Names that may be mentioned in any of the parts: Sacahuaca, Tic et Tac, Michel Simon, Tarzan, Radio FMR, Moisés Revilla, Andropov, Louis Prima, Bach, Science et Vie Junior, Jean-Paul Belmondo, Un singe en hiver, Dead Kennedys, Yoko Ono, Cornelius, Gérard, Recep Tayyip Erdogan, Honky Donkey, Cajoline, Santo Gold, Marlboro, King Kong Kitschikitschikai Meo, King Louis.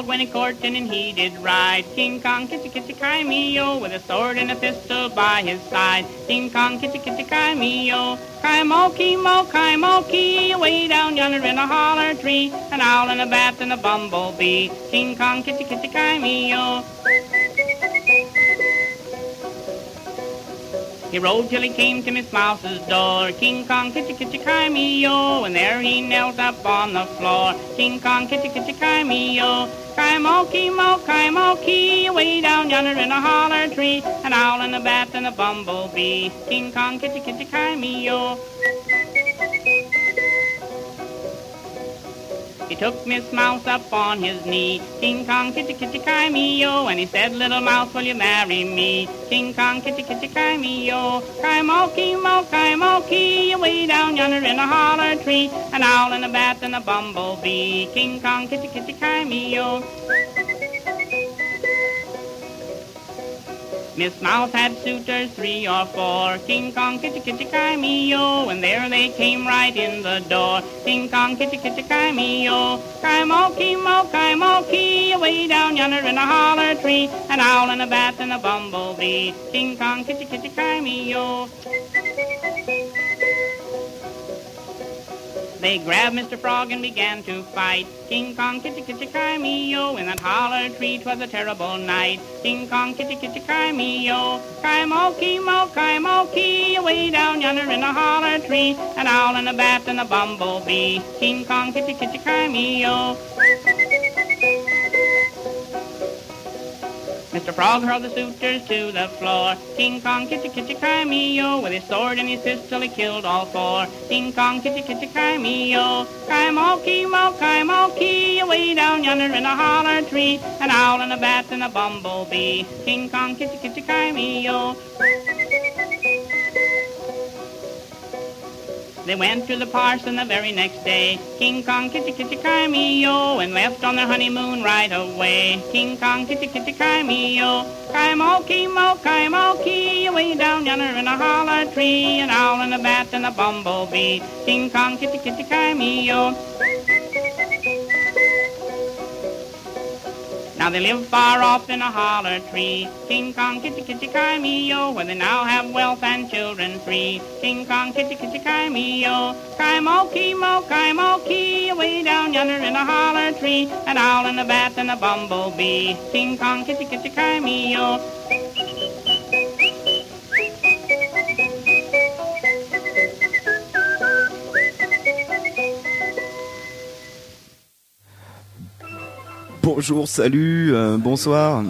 called Winnie Corton, and he did ride King Kong Kitschikitschikai Meo, with a sword and a pistol by his side. King Kong Kitschikitschikai Meo. Kai mokey mo, kai mokey, away down yonder in a holler tree, an owl and a bat and a bumblebee. King Kong Kitschikitschikai Meo. He rode till he came to Miss Mouse's door, King Kong Kitschikitschikai Meo, and there he knelt up on the floor, King Kong Kitschikitschikai Meo. Kai-mokey mo, kai-mokey, away down yonder in a holler tree, an owl and a bat and a bumblebee, King Kong Kitschikitschikai Meo. He took Miss Mouse up on his knee, King Kong Kitschikitschikai Meo, and he said, "Little Mouse, will you marry me?" King Kong Kitschikitschikai Meo. Kai-mokey mo, kai-mokey, away down yonder in a holler tree, an owl and a bat and a bumblebee, King Kong Kitschikitschikai Meo. Miss Mouse had suitors 3 or 4, King Kong Kitschikitschikai Meo, and there they came right in the door, King Kong Kitschikitschikai Meo. Kai-mokey mo, kai-mokey, away down yonder in a holler tree, an owl and a bat and a bumblebee, King Kong Kitschikitschikai Meo. They grabbed Mr. Frog and began to fight, King Kong Kitschikitschikai Meo, in that holler tree 'twas a terrible night, King Kong Kitschikitschikai Meo. Kai-mokey mo, kai-mokey, away down yonder in a holler tree, an owl and a bat and a bumblebee, King Kong Kitschikitschikai Meo. Mr. Frog hurled the suitors to the floor, King Kong Kitschikitschikai Meo, with his sword and his pistol he killed all 4, King Kong Kitschikitschikai Meo. Kai-mokey mo, kai-mokey, away down yonder in a holler tree, an owl and a bat and a bumblebee, King Kong Kitschikitschikai Meo. They went to the parson the very next day, King Kong Kitschikitschikai Meo, and left on their honeymoon right away, King Kong Kitschikitschikai Meo. Kai-mokey mo, kai-mokey, away down yonder in a holler tree, an owl and a bat and a bumblebee, King Kong Kitschikitschikai Meo. Now they live far off in a holler tree, King Kong Kitschikitschikai Meo, where they now have wealth and children 3, King Kong Kitschikitschikai Meo. Kai-mokey mo, kai-mokey, away down yonder in a holler tree, an owl and a bat and a bumblebee, King Kong Kitschikitschikai Meo. Bonjour, salut, bonsoir.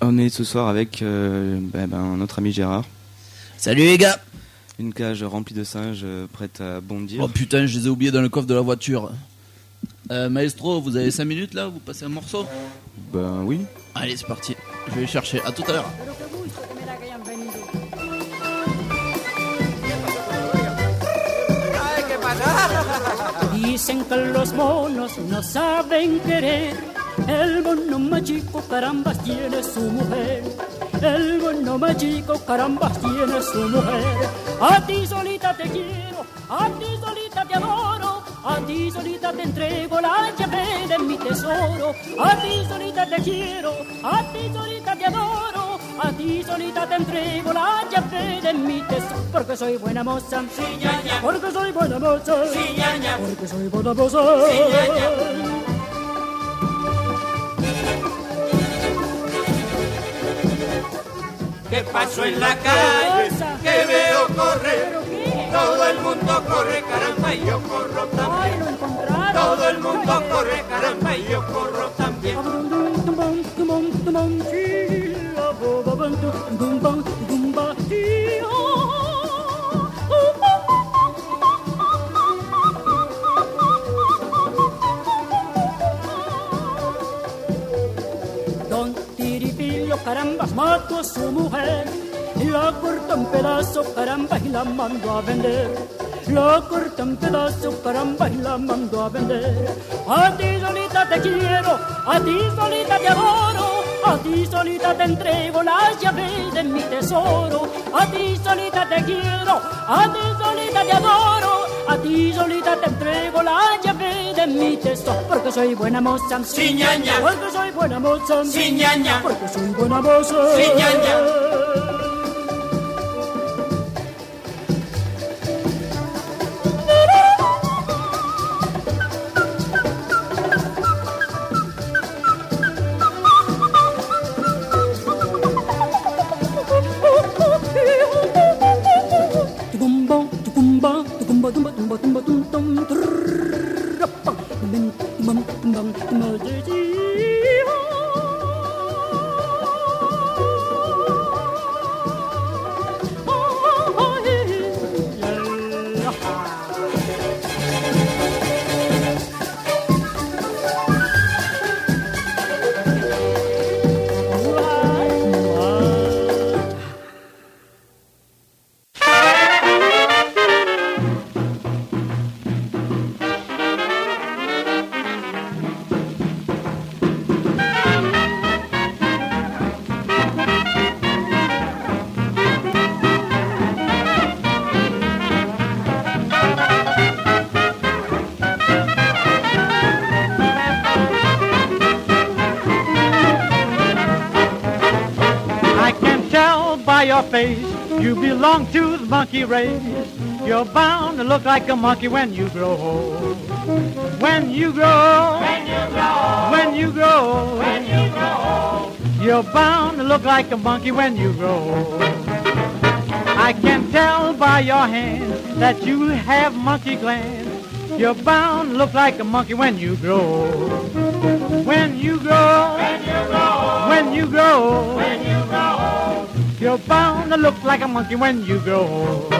On est ce soir avec notre ami Gérard. Salut les gars. Une cage remplie de singes prête à bondir. Oh putain, je les ai oubliés dans le coffre de la voiture. Maestro, vous avez 5 minutes là, vous passez un morceau? Ben oui. Allez, c'est parti, je vais les chercher, à tout à l'heure. Dicen que los monos no saben querer. El mono mágico, carambas, tiene su mujer. El mono mágico, carambas, tiene su mujer. A ti solita te quiero, a ti solita te adoro, a ti solita te entrego la llave de mi tesoro. A ti solita te quiero, a ti solita te adoro, a ti solita te entrego la llave de mi tesoro. Porque soy buena moza, sí, ñaña. Porque soy buena moza, sí, ñaña. Porque soy buena moza, sí, ñaña. ¿Qué pasó en la calle? Que veo correr. Todo el mundo corre, caramba, y yo corro también. Todo el mundo corre, caramba, y yo corro también. Don Tiripillo, caramba, mató a su mujer. La corta en pedazo, caramba, y la mando a vender. La corta en pedazo, caramba, y la mando a vender. A ti solita te quiero, a ti solita te adoro, a ti solita te entrego las llaves de mi tesoro. A ti solita te quiero, a ti solita te adoro, a ti así solita te entrego la llave de mi tesoro, porque soy buena moza, sí ñaña, porque soy buena moza, sí ñaña, porque soy buena moza, sí ñaña. You belong to the monkey race. You're bound to look like a monkey when you grow old. When you grow, when you grow, when you grow, when you grow, you're bound to look like a monkey when you grow old. I can tell by your hand that you have monkey glands. You're bound to look like a monkey when you grow old. When you grow, when you grow, when you grow, when you grow, you're bound to look like a monkey when you grow old.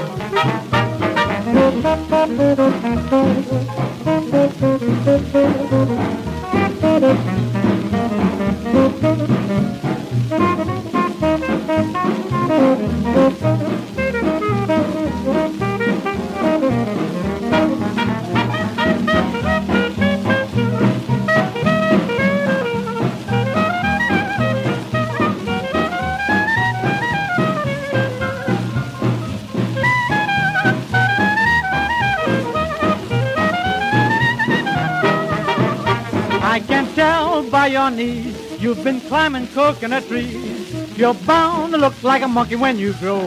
Your knees, you've been climbing coconut trees. You're bound to look like a monkey when you grow.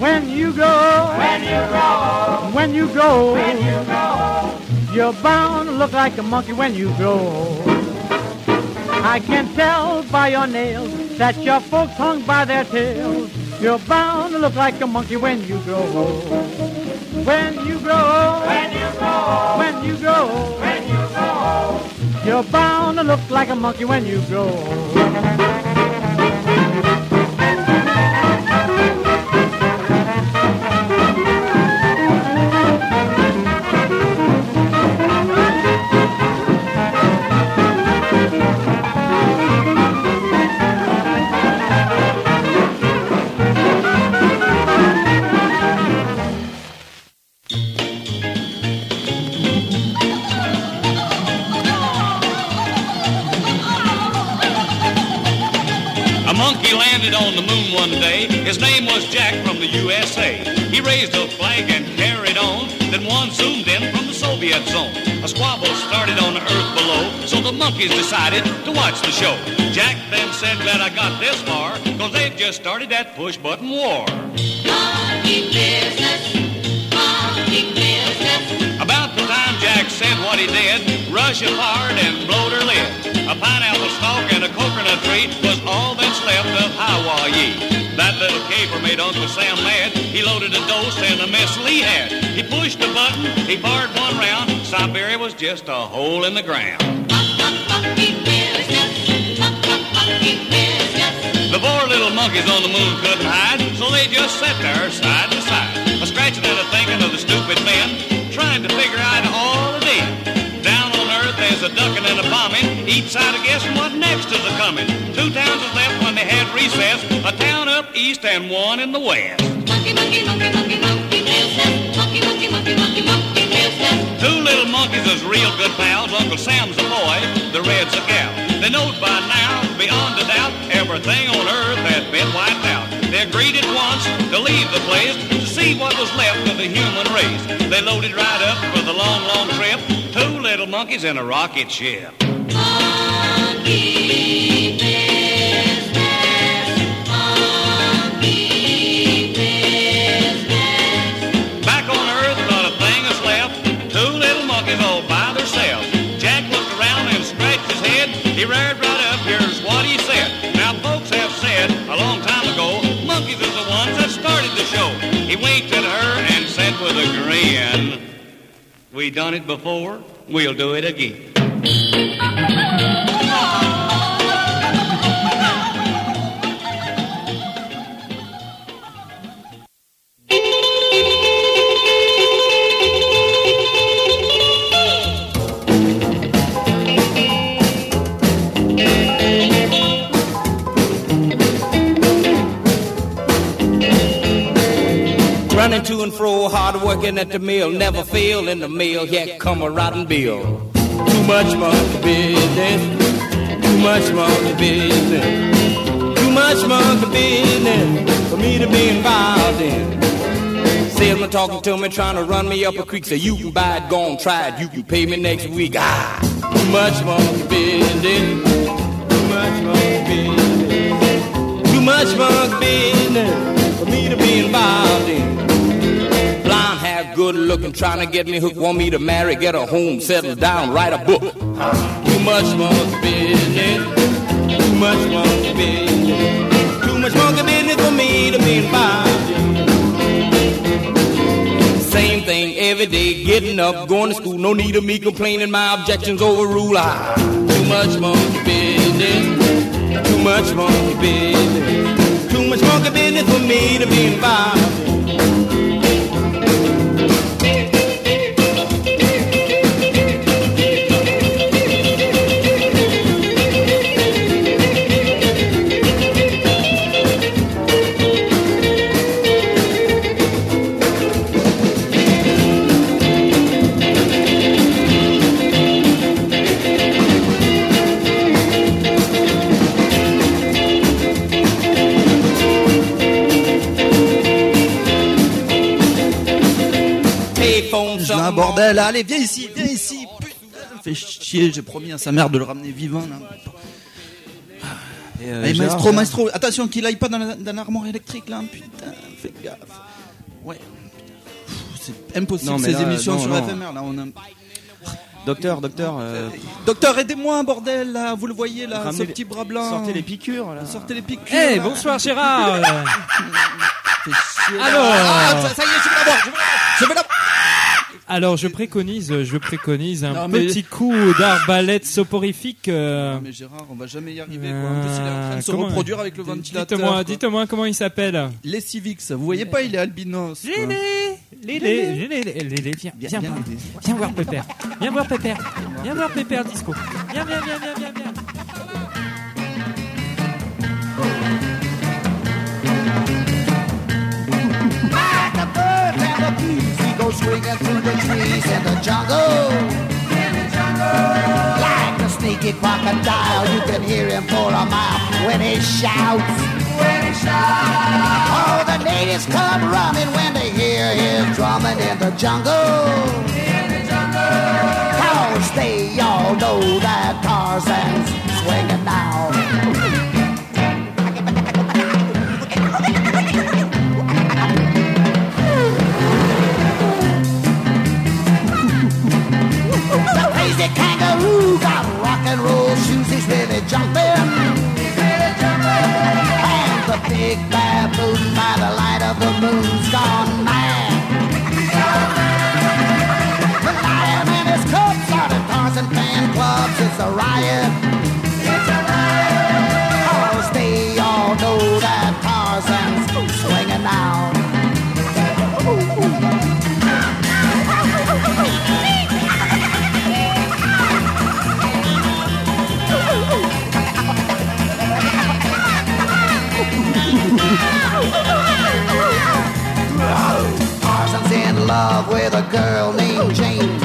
When you grow, when you grow, when you grow, when you grow, you're bound to look like a monkey when you grow. I can tell by your nails that your folks hung by their tails. You're bound to look like a monkey when you grow. When you grow, when you grow, when you grow, when you grow, you're bound to look like a monkey when you grow. On the moon one day, his name was Jack from the USA. He raised a flag and carried on, then one zoomed in from the Soviet zone. A squabble started on the earth below, so the monkeys decided to watch the show. Jack then said, glad I got this far, cause they've just started that push-button war. Monkey business, monkey business. About the time Jack said what he did, Russia fired and blowed her lid. A pineapple stalk and a coconut tree was all that's left of Hawaii. That little caper made Uncle Sam mad. He loaded a dose and a missile he had. He pushed a button, he fired one round. Siberia was just a hole in the ground. The four little monkeys on the moon couldn't hide, so they just sat there side to side, a scratching and a thinking of the stupid men, trying to figure out all the deal. A ducking and a bombing, each side a guessing what next is a coming. Two towns was left when they had recess, a town up east and one in the west. Monkey, monkey, monkey, monkey, monkey, business. Monkey, monkey, monkey, monkey, monkey, business. Two little monkeys is real good pals. Uncle Sam's a boy, the red's a gal. They knowed by now, beyond a doubt, everything on earth had been wiped out. They agreed at once to leave the place to see what was left of the human race. They loaded right up for the long, long trip. Two little monkeys in a rocket ship. Monkey business, monkey business. Back on Earth, not a thing is left. Two little monkeys all by themselves. Jack looked around and scratched his head. He reared right up, here's what he said. Now folks have said a long time ago, monkeys is the ones that started the show. He winked at her and said with a grin, we done it before, we'll do it again. Running to and fro, hard working at the mill, never fail in the mail, yeah, come a rotten bill. Too much monkey business, too much monkey business, too much monkey business for me to be involved in. Salesman talking to me, trying to run me up a creek, say you can buy it, go on, try it, you can pay me next week. Ah, too much monkey business, too much monkey business, too much monkey business for me to be involved in. Good looking, trying to get me hooked, want me to marry, get a home, settle down, write a book. Too much monkey business, too much monkey business, too much monkey business for me to be involved in. Same thing every day, getting up, going to school, no need of me complaining, my objections overrule. Ah, too much monkey business, too much monkey business, too much monkey business for me to be involved in. Un bordel, allez, viens ici, putain, fait chier, j'ai promis à sa mère de le ramener vivant, là. Allez, Gérard, maestro, attention qu'il aille pas dans l'armoire électrique, là, putain, fais gaffe. Ouais, c'est impossible, non, ces là, émissions non, sur FMR, là, on a... Docteur, aidez-moi, bordel, là, vous le voyez, là, ce petit bras blanc. Sortez les piqûres, là. Hey, bonsoir, Gérard. Fais chier, là. Alors... Ah, ça y est, je vais l'avoir. Alors je préconise un petit coup d'arbalète soporifique. Non mais Gérard, on va jamais y arriver quoi. En plus il est en train de se reproduire avec le ventilateur. Dites-moi comment il s'appelle. Lescivix, vous voyez pas, il est albinos. Lélé, viens voir Pépère. Viens voir Pépère Disco. Viens. Swinging through the trees in the jungle. Like a sneaky crocodile, you can hear him for a mile when he shouts. All the natives come running when they hear him drumming in the jungle. Cause they all know that Tarzan's swinging now. The kangaroo got rock and roll shoes, he's really jumping. And the big baboon by the light of the moon's gone mad. The lion and his cubs are the Tarzan fan clubs, it's a riot. Cause they all know that Tarzan's swinging now. Tarzan's in love with a girl named Jane.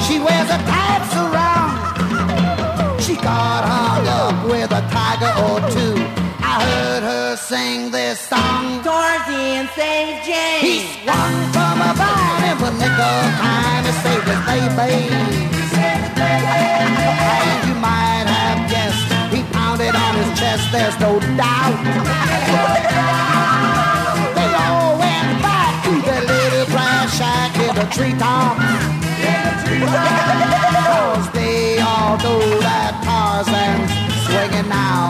She wears a tight surround. She got hung up with a tiger or two. I heard her sing this song. Dorothy and St. James. He swung from a vine and put nickel time to save his baby. And you might have guessed, he pounded on his chest, there's no doubt. They all went back to their little brown shack in the treetop. Cause they all know that Tarzan's swinging now.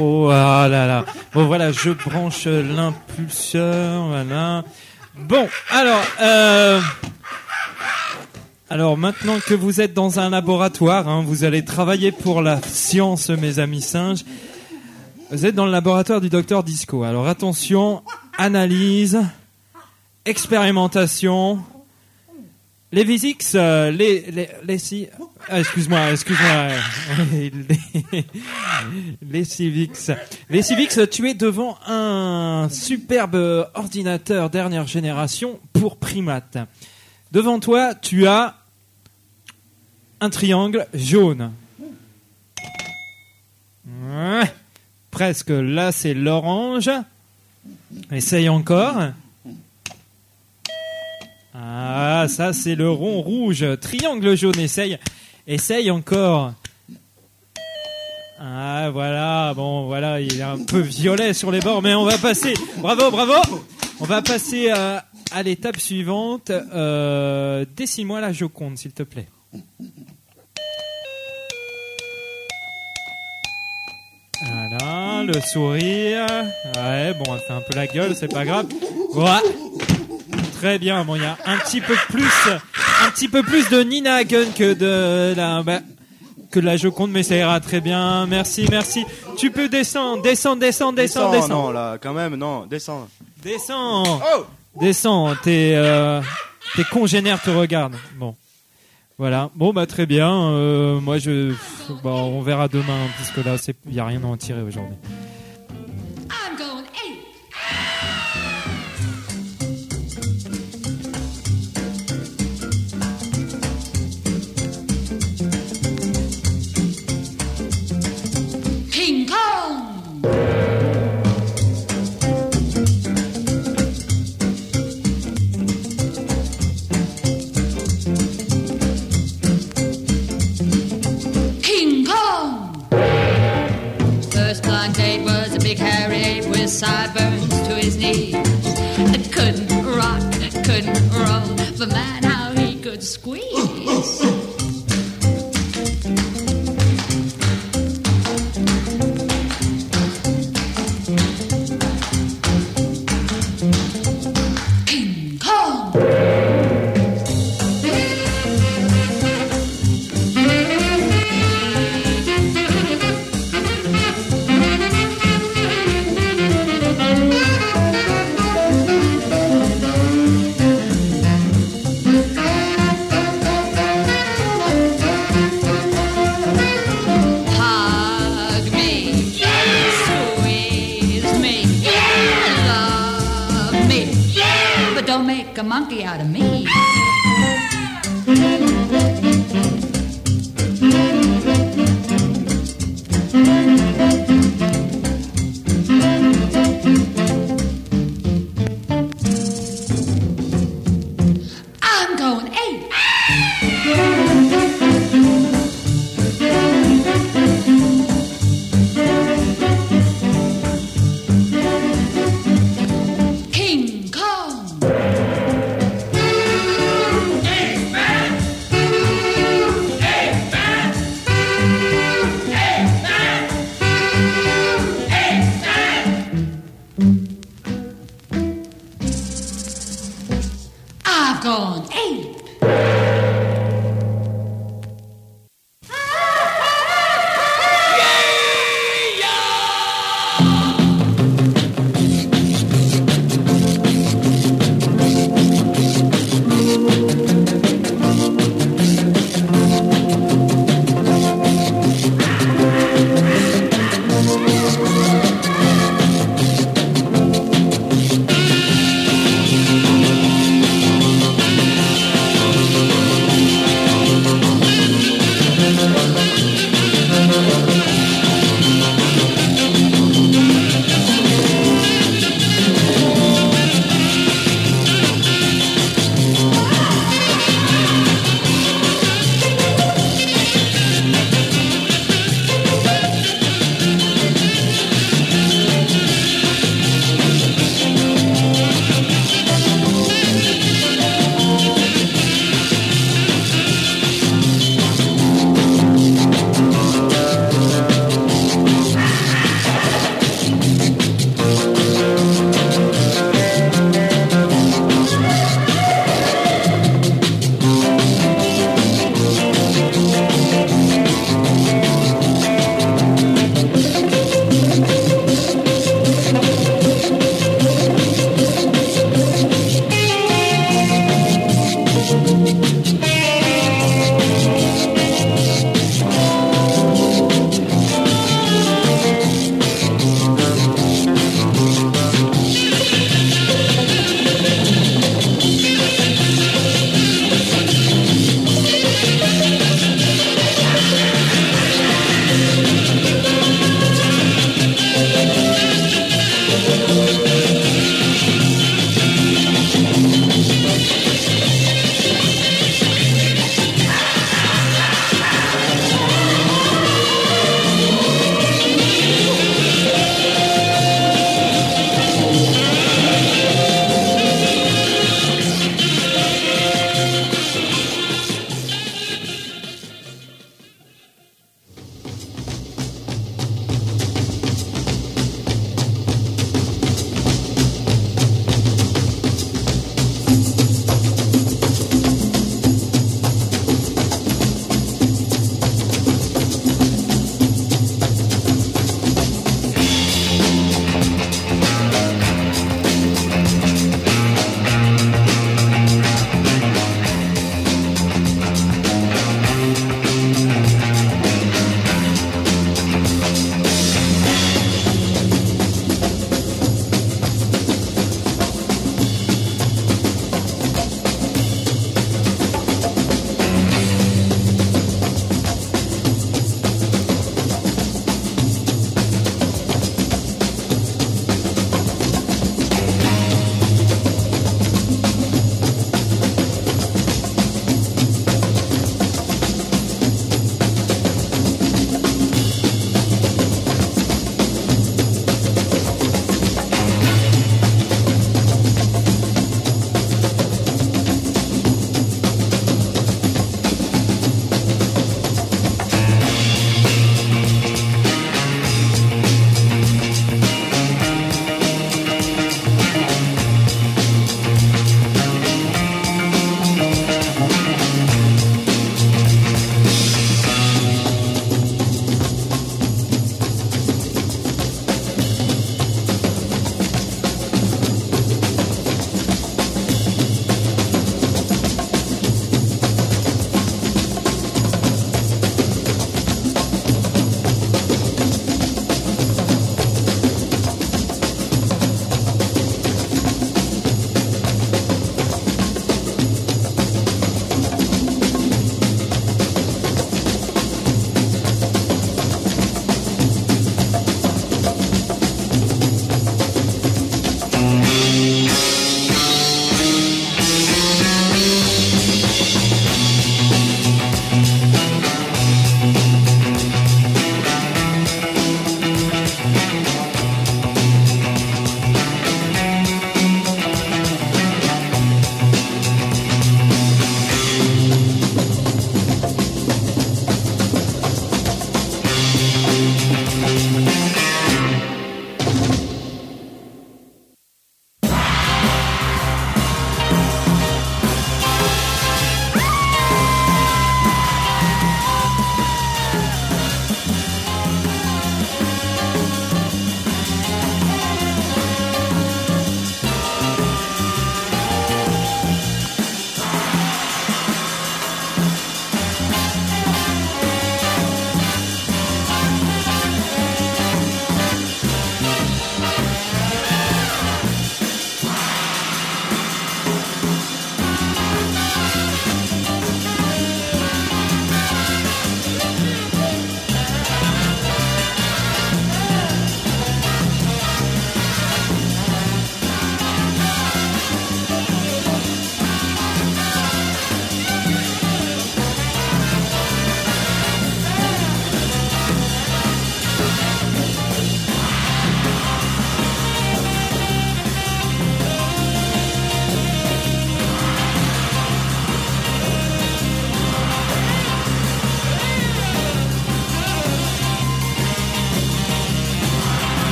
trop. Ah là là. Bon, voilà, je branche l'impulseur. Voilà. Bon, alors maintenant que vous êtes dans un laboratoire, hein, vous allez travailler pour la science, mes amis singes. Vous êtes dans le laboratoire du docteur Disco. Alors attention, analyse, expérimentation. Les Visix, Lescivix. Lescivix, tu es devant un superbe ordinateur dernière génération pour primates. Devant toi, tu as un triangle jaune. Ouais, presque. Là, c'est l'orange. Essaye encore. Ah, ça c'est le rond rouge. Triangle jaune, essaye encore. Ah voilà, bon voilà, il est un peu violet sur les bords, mais on va passer. Bravo. On va passer à l'étape suivante. Dessine-moi la Joconde, s'il te plaît. Voilà, le sourire. Ouais, bon, elle fait un peu la gueule, c'est pas grave. Voilà. Très bien, bon, il y a un petit peu plus de Nina Hagen que de la Joconde, mais ça ira très bien. Merci. Tu peux descendre. Non, là, quand même, non, descends. Oh descends, tes congénères te regardent. Bon, voilà. Bon, bah très bien. Moi, on verra demain, puisque là, il y a rien à en tirer aujourd'hui. Sideburns to his knees. Couldn't rock, couldn't roll, but man, how he could squeeze. Monkey out of me.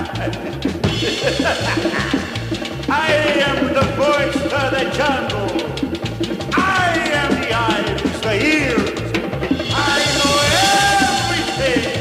I am the voice of the jungle. I am the eyes, the ears. I know everything.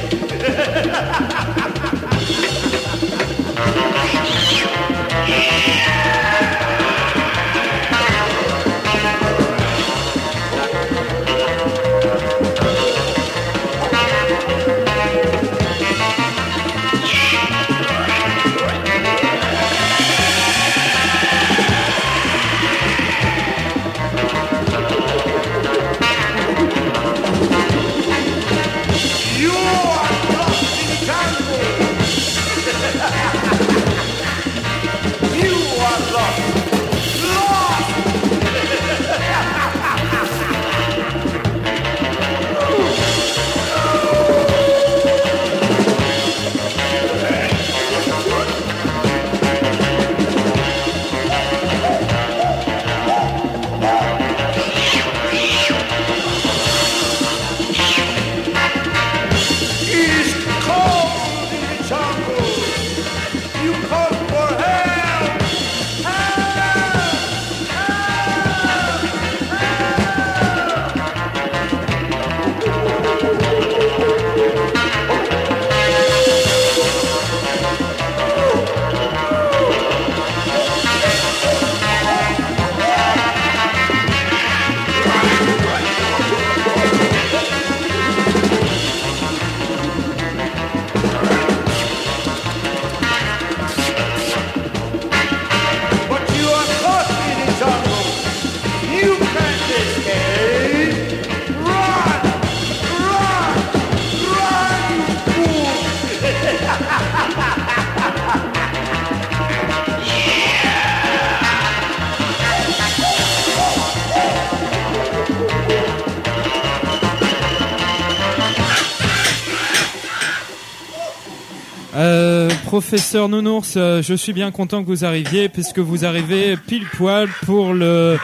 Professeur Nounours, je suis bien content que vous arriviez puisque vous arrivez pile poil pour le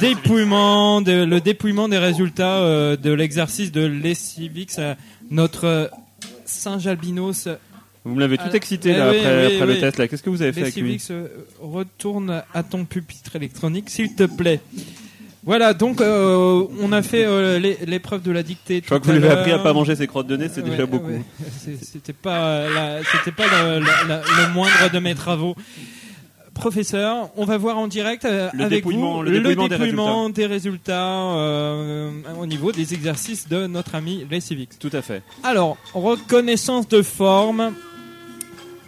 dépouillement des résultats de l'exercice de Lescivix, notre singe albinos. Vous me l'avez tout excité là, après le test là. Qu'est-ce que vous avez fait avec lui? Lescivix, retourne à ton pupitre électronique s'il te plaît. Voilà, donc on a fait l'épreuve de la dictée. Je crois que vous lui avez appris à pas manger ses crottes de nez, c'est déjà beaucoup. Ouais. C'était pas le moindre de mes travaux. Professeur, on va voir en direct avec vous le dépouillement des résultats au niveau des exercices de notre ami Lescivix. Tout à fait. Alors, reconnaissance de forme,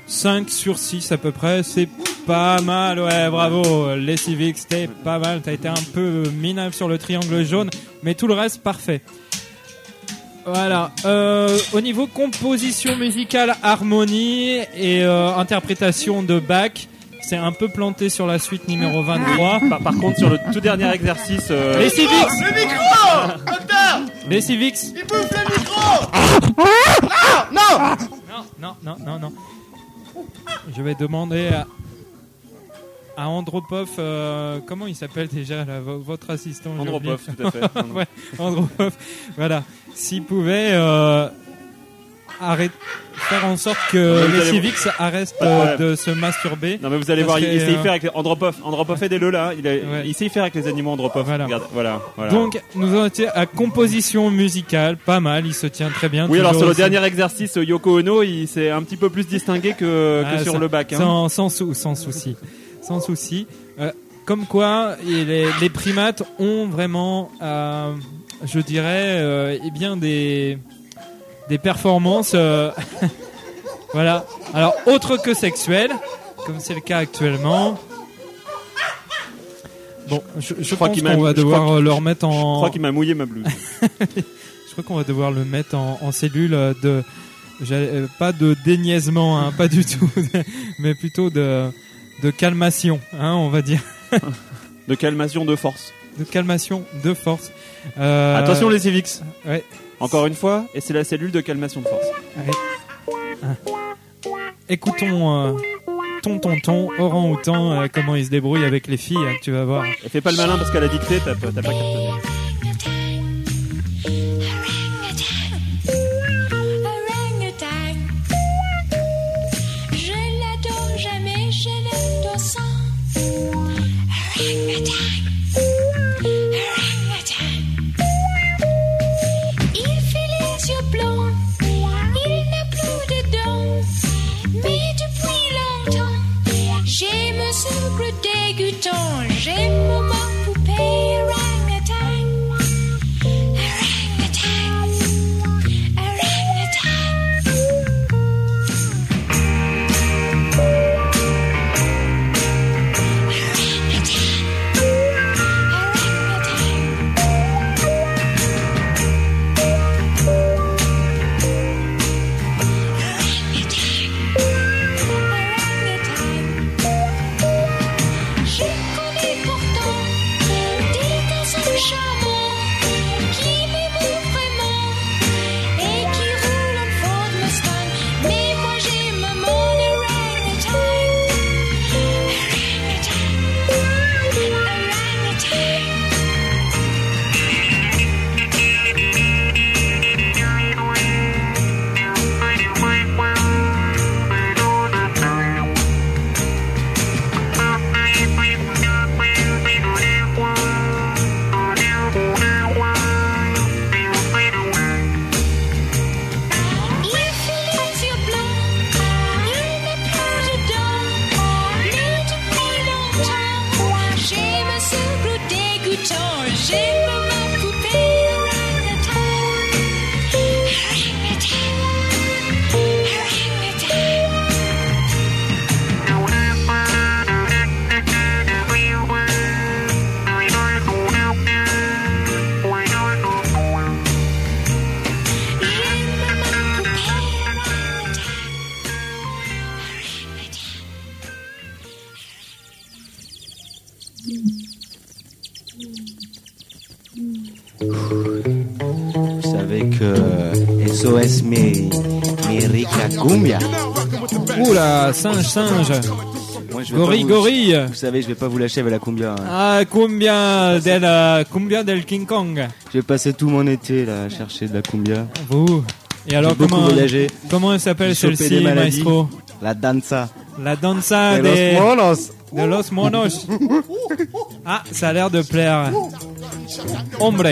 5 sur 6 à peu près, c'est pas mal, ouais, bravo, Lescivix, t'es pas mal, t'as été un peu minable sur le triangle jaune, mais tout le reste, parfait. Voilà, au niveau composition musicale, harmonie et interprétation de Bach, c'est un peu planté sur la suite numéro 23. Par contre, sur le tout dernier exercice... Lescivix, le micro docteur. Lescivix, il bouffe le micro. Ah, non. Je vais demander à Andropov, comment il s'appelle déjà là, votre assistant Andropov, tout à fait. Ouais, Andropov, voilà. S'il pouvait faire en sorte que Lescivix arrête de se masturber. Non mais vous allez voir, il sait y faire avec Andropov. Andropov, aidez-le là. Il sait y faire avec les animaux, Andropov. Voilà. Regarde, voilà. Donc nous en étions à composition musicale, pas mal. Il se tient très bien. Oui, alors sur le dernier exercice, Yoko Ono, il s'est un petit peu plus distingué que sur le bac. Hein. Sans souci. Comme quoi, les primates ont vraiment, je dirais, des performances voilà, alors autre que sexuelle comme c'est le cas actuellement. Bon, je crois qu'on va devoir le remettre en... Je crois qu'il m'a mouillé ma blouse. Je crois qu'on va devoir le mettre en cellule de... Pas de déniaisement, hein, pas du tout, mais plutôt de calmation, hein, on va dire. De calmation de force. Attention Lescivix. Ouais. Encore une fois, et c'est la cellule de calmation de force. Allez. Écoutons ton orang-outan, comment il se débrouille avec les filles, tu vas voir. Et fais pas le malin parce qu'à la dictée, t'as pas cartonné. Singe, gorille, gorille. Vous savez, je vais pas vous lâcher avec la cumbia. Hein. Ah, cumbia, del King Kong. J'ai passé tout mon été là à chercher de la cumbia. Vous. Et alors comment elle s'appelle celle-ci, maestro? La danza. La danza de los monos. De los monos. Ah, ça a l'air de plaire. Hombre.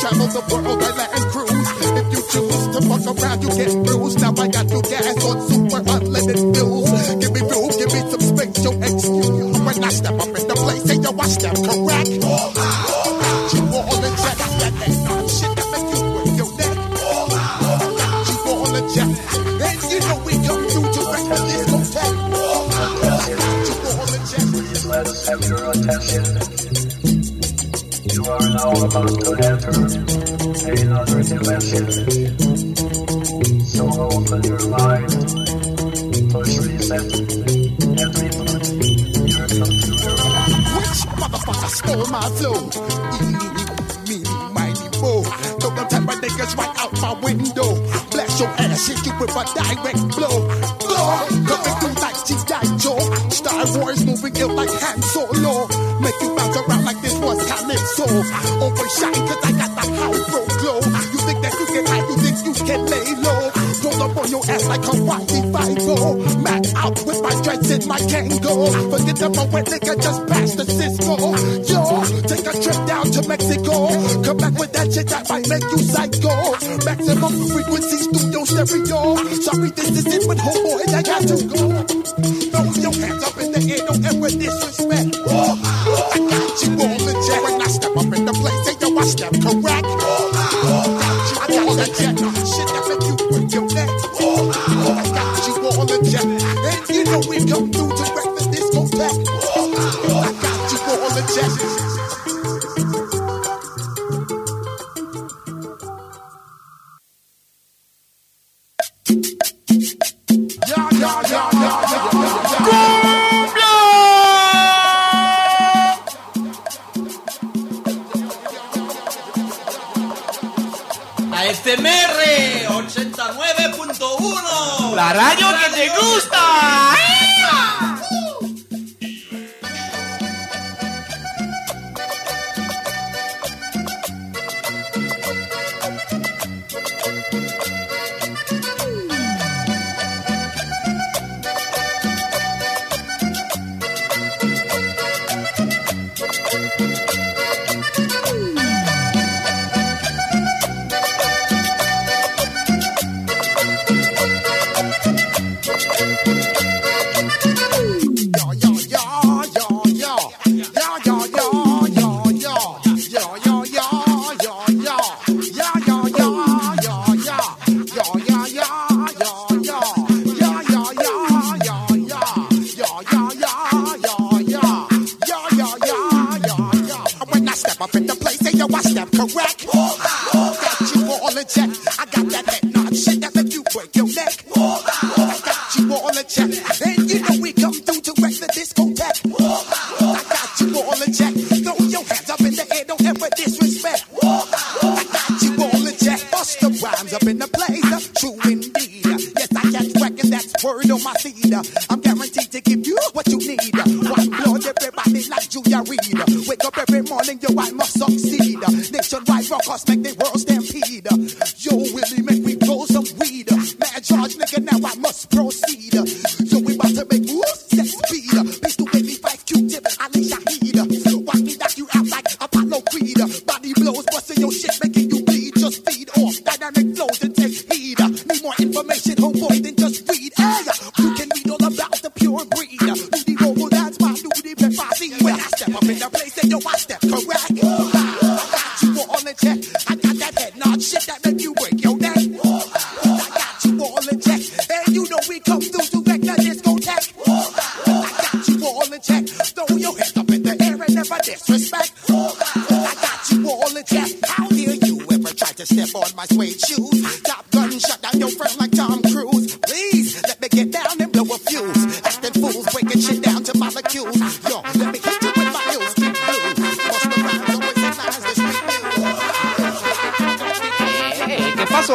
Travel the world, I let it cruise. If you choose to fuck around, you get bruised. Now I got no gas on super unleaded fuels. Give me room, give me some space, yo, excuse. When I step up in the place, say, yo, I step correct. You all in jet, that ain't no shit that make you break your neck. You all in jet, then you know we come through to record this hotel. You all in jet. Please let us have your attention. You are now about to enter another dimension. So open your mind, push reset, and reboot your computer. Which motherfucker stole my flow? Me, mighty fool. Don't go tell my niggas right out my window. Blast your ass, hit you with a direct blow. Blow, coming through like G.I. Joe. Star Wars moving ill like Han Solo. Make you bounce around like this was Calypso. Overshine cause I got the hydro glow. You think that you can hide, you think you can lay low. Roll up on your ass like Hawaii Five-0. Mac out with my dreads in my Kango. Forget the moment, nigga, just pass the Cisco. Yo, take a trip down to Mexico. Come back with that shit that might make you psycho. Maximum frequency, studio stereo. Sorry, this is it, but homeboy, I got to go. Throw your hands up in the air, don't ever disrespect. I got you on the jet. When I step up in the place, say, yo, I step correct. I got you on the jet. Shit that make you break your neck. I got you on the jet. And you know we come through to breakfast discotheque. I got you on the jet. La FMR 89.1. La radio que te gusta.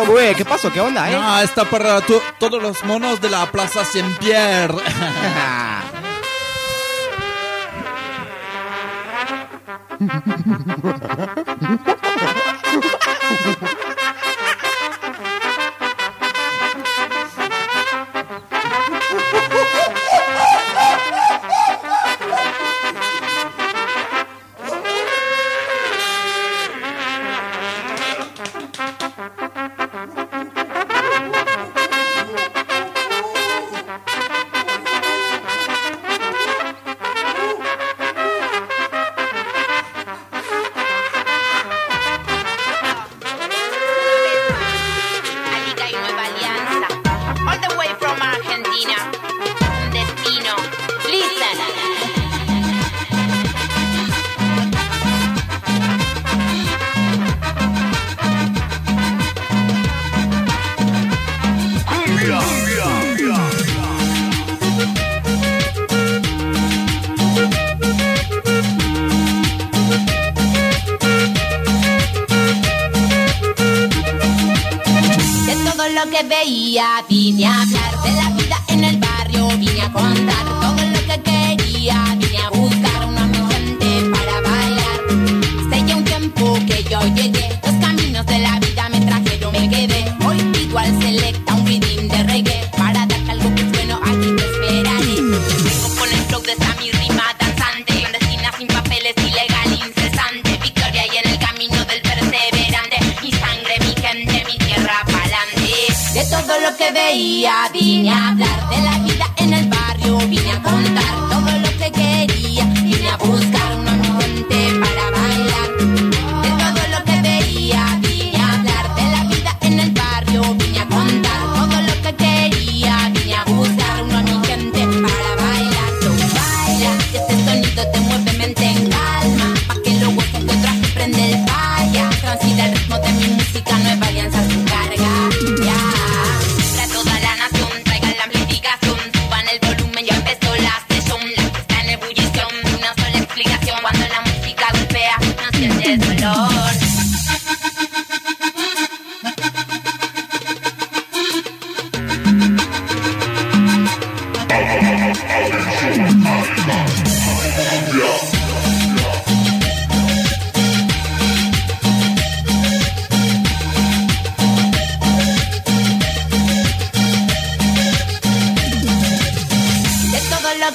Güey, ¿qué pasó? ¿Qué onda, eh? No, está para todos los monos de la Plaza Saint-Pierre. Música, nueva alianza, su carga. Ya, para toda la nación, traigan la amplitud.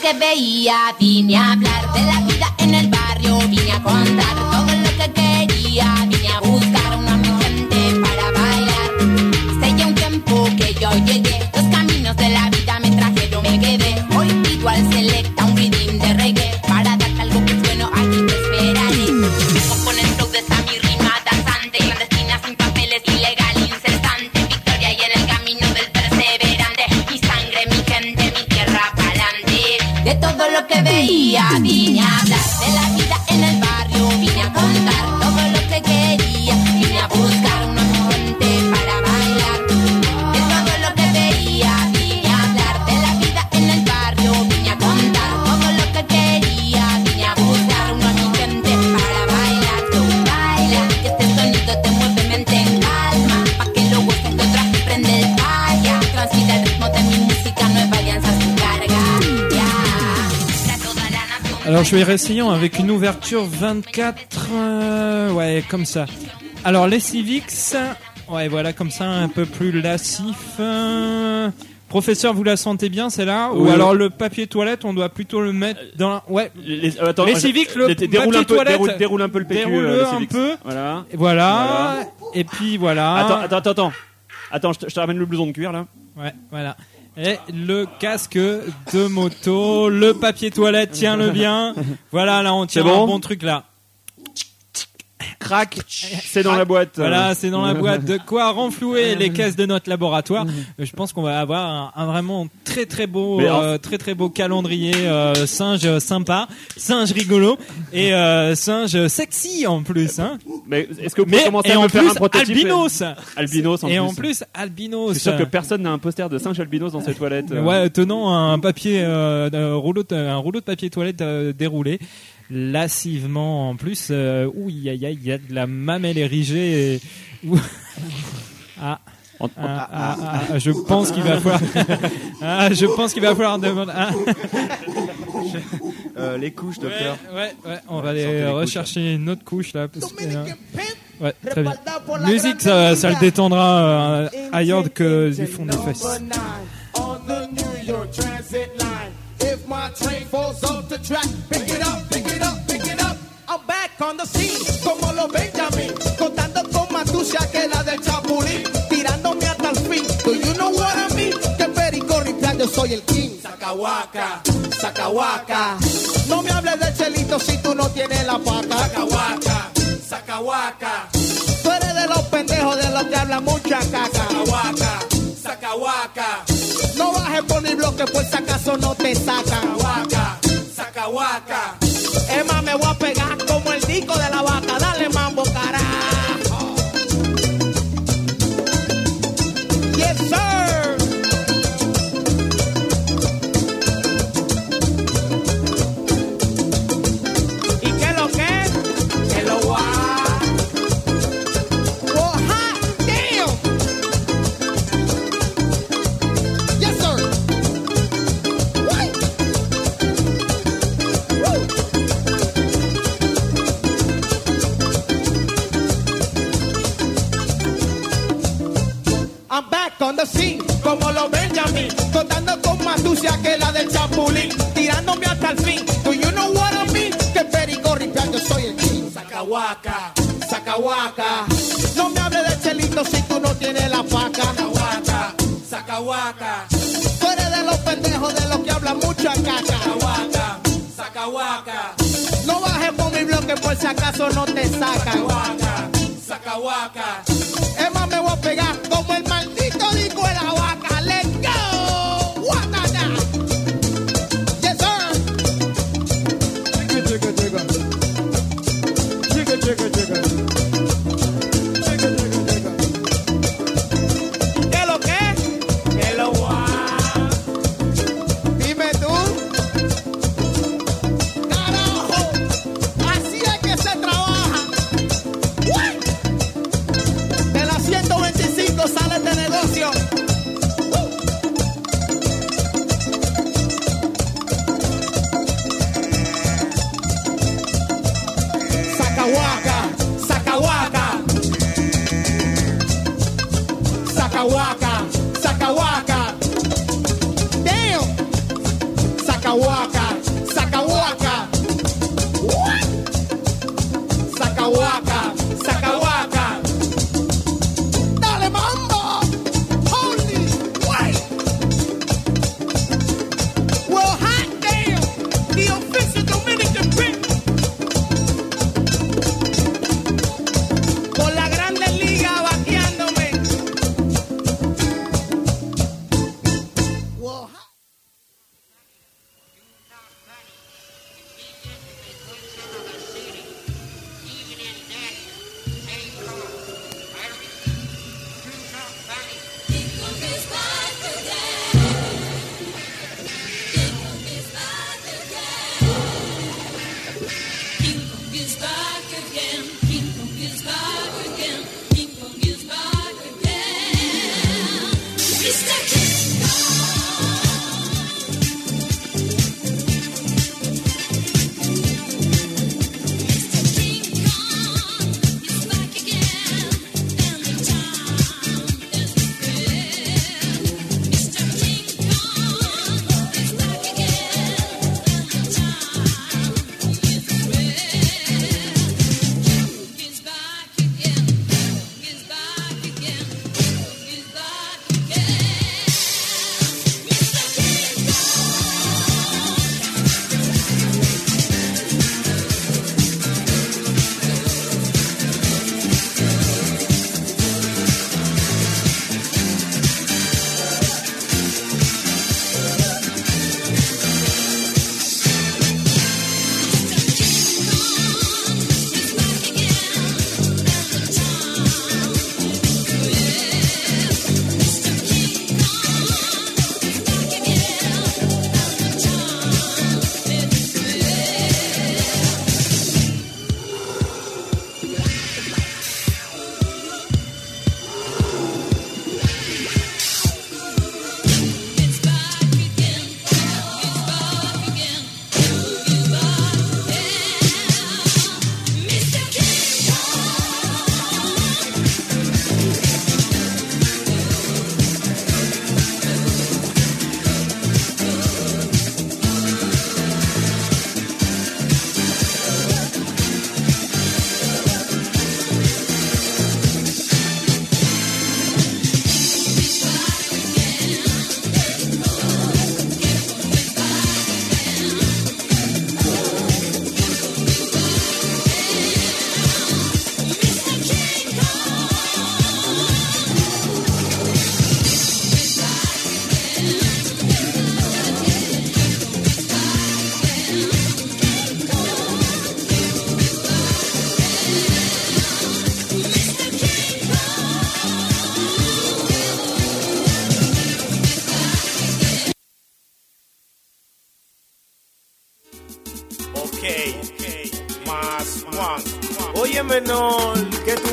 lo que veía, vine a hablar de la vida en el barrio, vine a contar todo lo que quería, vine a buscar una gente para bailar. Hace ya un tiempo que yo llegué, los caminos de la vida me trajeron, me quedé. Hoy pido al selecta un ritmo de reggae para darte algo que es bueno, aquí te esperaré. Vengo con el flow de esta mi rima danzante, clandestina sin papeles, ilegal, incesante, victoria y en el camino del perseverante. Mi sangre, mi gente, mi tierra pa'lante. De todo lo que veía vine a hablar, de la vida en el barrio vine a contar todo lo que quería, vine a buscar una gente para bailar. De todo lo que veía vine a hablar, de la vida en el barrio vine a contar todo lo que quería, vine a buscar una gente para bailar. Tú baila, que este sonido te mueve mente en calma, pa' que lo gusten de otra que prende el falla. Transmite el ritmo de mi música, nueva alianza su carga. Alors je vais réessayer avec une ouverture 24, ouais comme ça. Alors Lescivix, ouais voilà comme ça un peu plus lascif. Professeur, vous la sentez bien celle-là? Ou alors le papier toilette, on doit plutôt le mettre dans la... ouais. Attends, Lescivix, le papier toilette. Déroule un peu le PQ. Déroule un peu. Voilà. Voilà. Et puis voilà. Attends, je te ramène le blouson de cuir là. Ouais, voilà. Et le casque de moto, le papier toilette, tiens-le bien. Voilà, là on tient bon un bon truc là. Crac, c'est dans la boîte. Voilà, c'est dans la boîte. De quoi renflouer les caisses de notre laboratoire. Je pense qu'on va avoir un vraiment très très beau, très très beau calendrier singe sympa, singe rigolo et singe sexy en plus. Hein. Mais est-ce que vous pouvez commencer à me faire un prototype albinos. Albinos en plus. Et en plus albinos. C'est sûr que personne n'a un poster de singe albinos dans ses toilettes. Ouais, tenant un papier, un rouleau de papier toilette déroulé. Lassivement en plus, ouïe, il y a de la mamelle érigée. Et... je pense qu'il va falloir. Je pense qu'il va falloir demander. Les couches, docteur. Ouais. On va aller rechercher une autre couche là. Parce que, ouais, très bien. Musique, ça le détendra ailleurs que du fond des fesses. If my train falls off the track, pick it up, pick it up, pick it up. I'm back on the scene, como los Benjamin, contando con más tuya que la del Chapulín, tirándome hasta el fin. Do you know what I mean? Que perico ripial, yo soy el king. Sacahuaca, sacahuaca. No me hables de Chelito si tú no tienes la pata. Sacahuaca, sacahuaca. Tú eres de los pendejos de los que hablan mucha caca. Sacahuaca, sacahuaca. No bajes por mi bloque, pues si acaso no te sacan. Sacahuaca, sacahuaca. Emma, me voy a pegar como el disco de la vaca. Dale mambo, carajo. Yes, sir. ¿Y qué lo que? Que lo guay. Sí, como los Benjamin, contando con más tucia que la del Chapulín, tirándome hasta el fin. Do you know what I mean? Que perico ripial, yo soy el king. Sacahuaca, sacahuaca. No me hables de Chelito si tú no tienes la faca. Sacahuaca, sacahuaca. Tú eres de los pendejos de los que hablan mucha caca. Sacahuaca, sacahuaca. No bajes por mi bloque por si acaso no te sacan. Sacahuaca, sacahuaca. Es más, me voy a pegar como el maldito. Sacahuaca, sacahuaca. Damn, sacahuaca.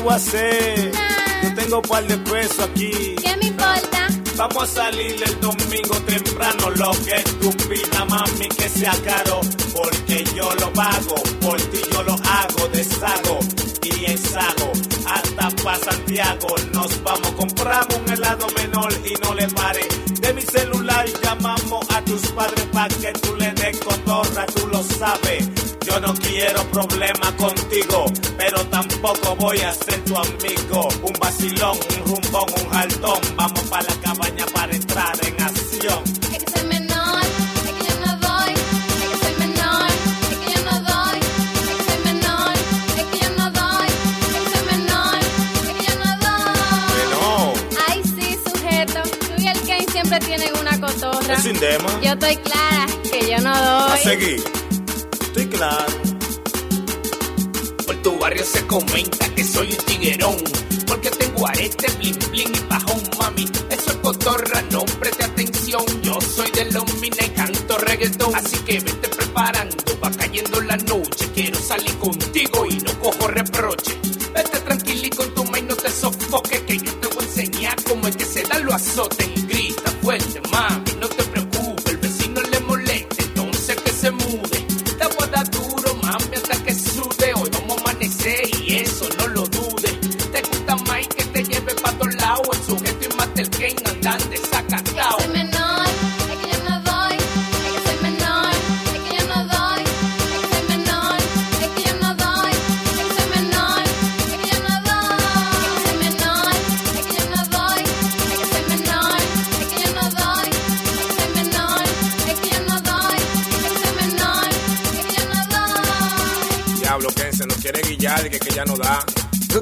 voy a hacer? Nah. Yo tengo un par de pesos aquí. ¿Qué me importa? Vamos a salir el domingo temprano. Lo que tú pidas, mami, que sea caro. Porque yo lo pago, por ti yo lo hago. Deshago y ensago. Hasta pa' Santiago nos vamos. Compramos un helado menor y no le pare. De mi celular llamamos a tus padres pa' que tú le des cotorra, tú lo sabes. Yo no quiero problema contigo, pero tampoco voy a ser tu amigo. Un vacilón, un rumbón, un jaltón. Vamos pa' la cabaña para entrar en acción. Es que soy menor, es que yo no doy. Es que soy menor, es que yo no doy. Es que soy menor, es que yo no doy. Es que soy menor, es que yo no doy. Que no. Ay, sí, sujeto. Tú y el Ken siempre tienen una cotorra. Es sin dema. Yo estoy clara que yo no doy. A seguir. Por tu barrio se comenta que soy un tiguerón, porque tengo arete, blin blin y pajón, mami. Eso es cotorra, no preste atención. Yo soy de los minas y canto reggaetón. Así que vete preparando, va cayendo la noche. Quiero salir contigo y no cojo reproche. Vete tranquilo y con tu maíz no te sofoques, que yo te voy a enseñar cómo es que se da los azotes. Grita fuerte, mami, no te preocupes, el vecino le moleste, entonces que se mude.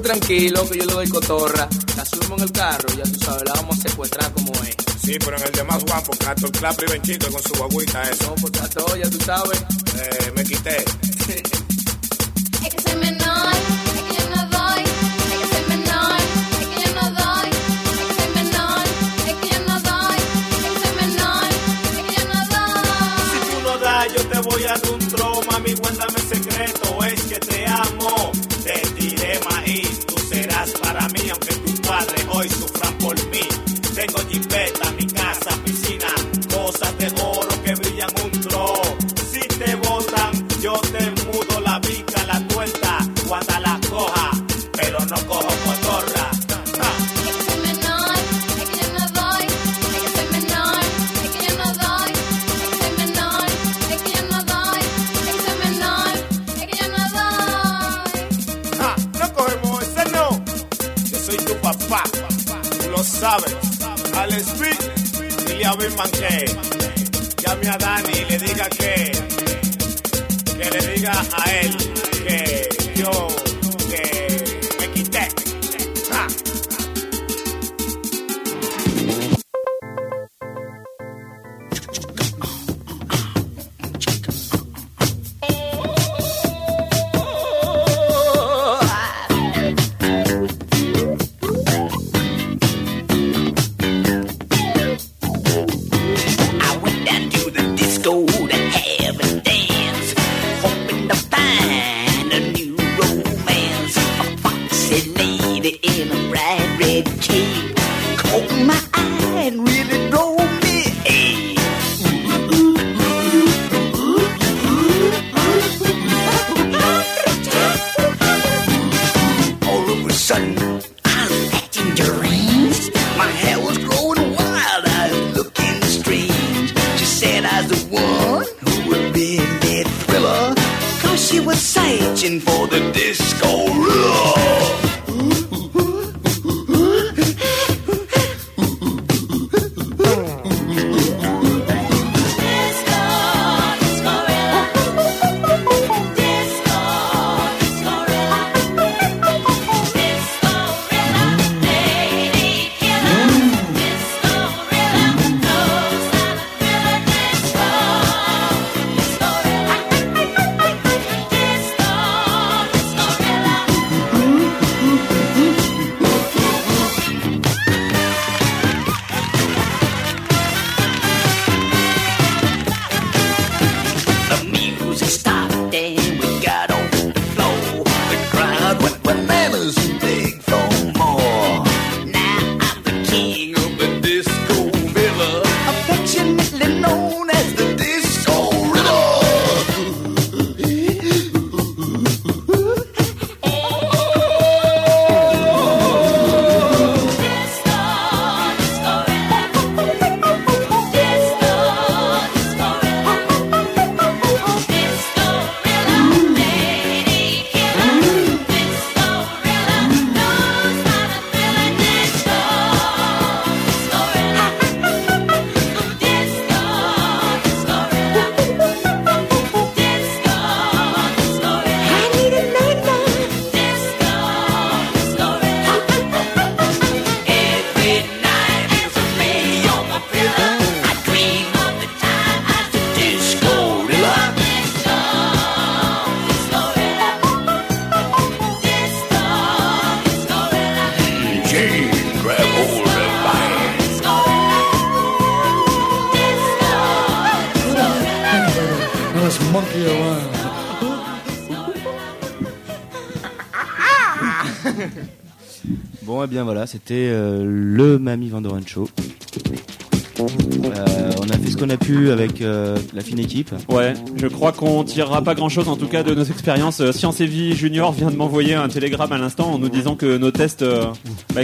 Tranquilo, que yo le doy cotorra. La subimos en el carro, ya tú sabes, la vamos a secuestrar como es. Sí, pero en el de más guapo, Cato, Clap y Benchito con su guaguita, eso. No, pues Cato, ya tú sabes. Me quité. Es que soy menor, es que yo no doy. Es que soy menor, es que yo no doy. Es que soy menor, es que yo no doy. Es que soy menor, es que yo no doy. Si tú no das, yo te voy a dar un tro, mami, guárdame el secreto, es que te amo. Para mí, aunque tus padres hoy sufran por mí, tengo jipeta, mi casa, piscina, cosas de oro que brillan un tro. Si te botan, yo te mudo la bica, la tuerta, cuando la coja, pero no cojo cotorra. ¿Sabes? Al Speed, dile a Big Man que llame a Dani y le diga que le diga a él que yo que me quité. Ja. For the disco. Bon, et bien voilà, c'était le Mamie Van Doren Show. On a fait ce qu'on a pu avec la fine équipe. Ouais, je crois qu'on tirera pas grand chose en tout cas de nos expériences. Science et Vie Junior vient de m'envoyer un télégramme à l'instant en nous disant que nos tests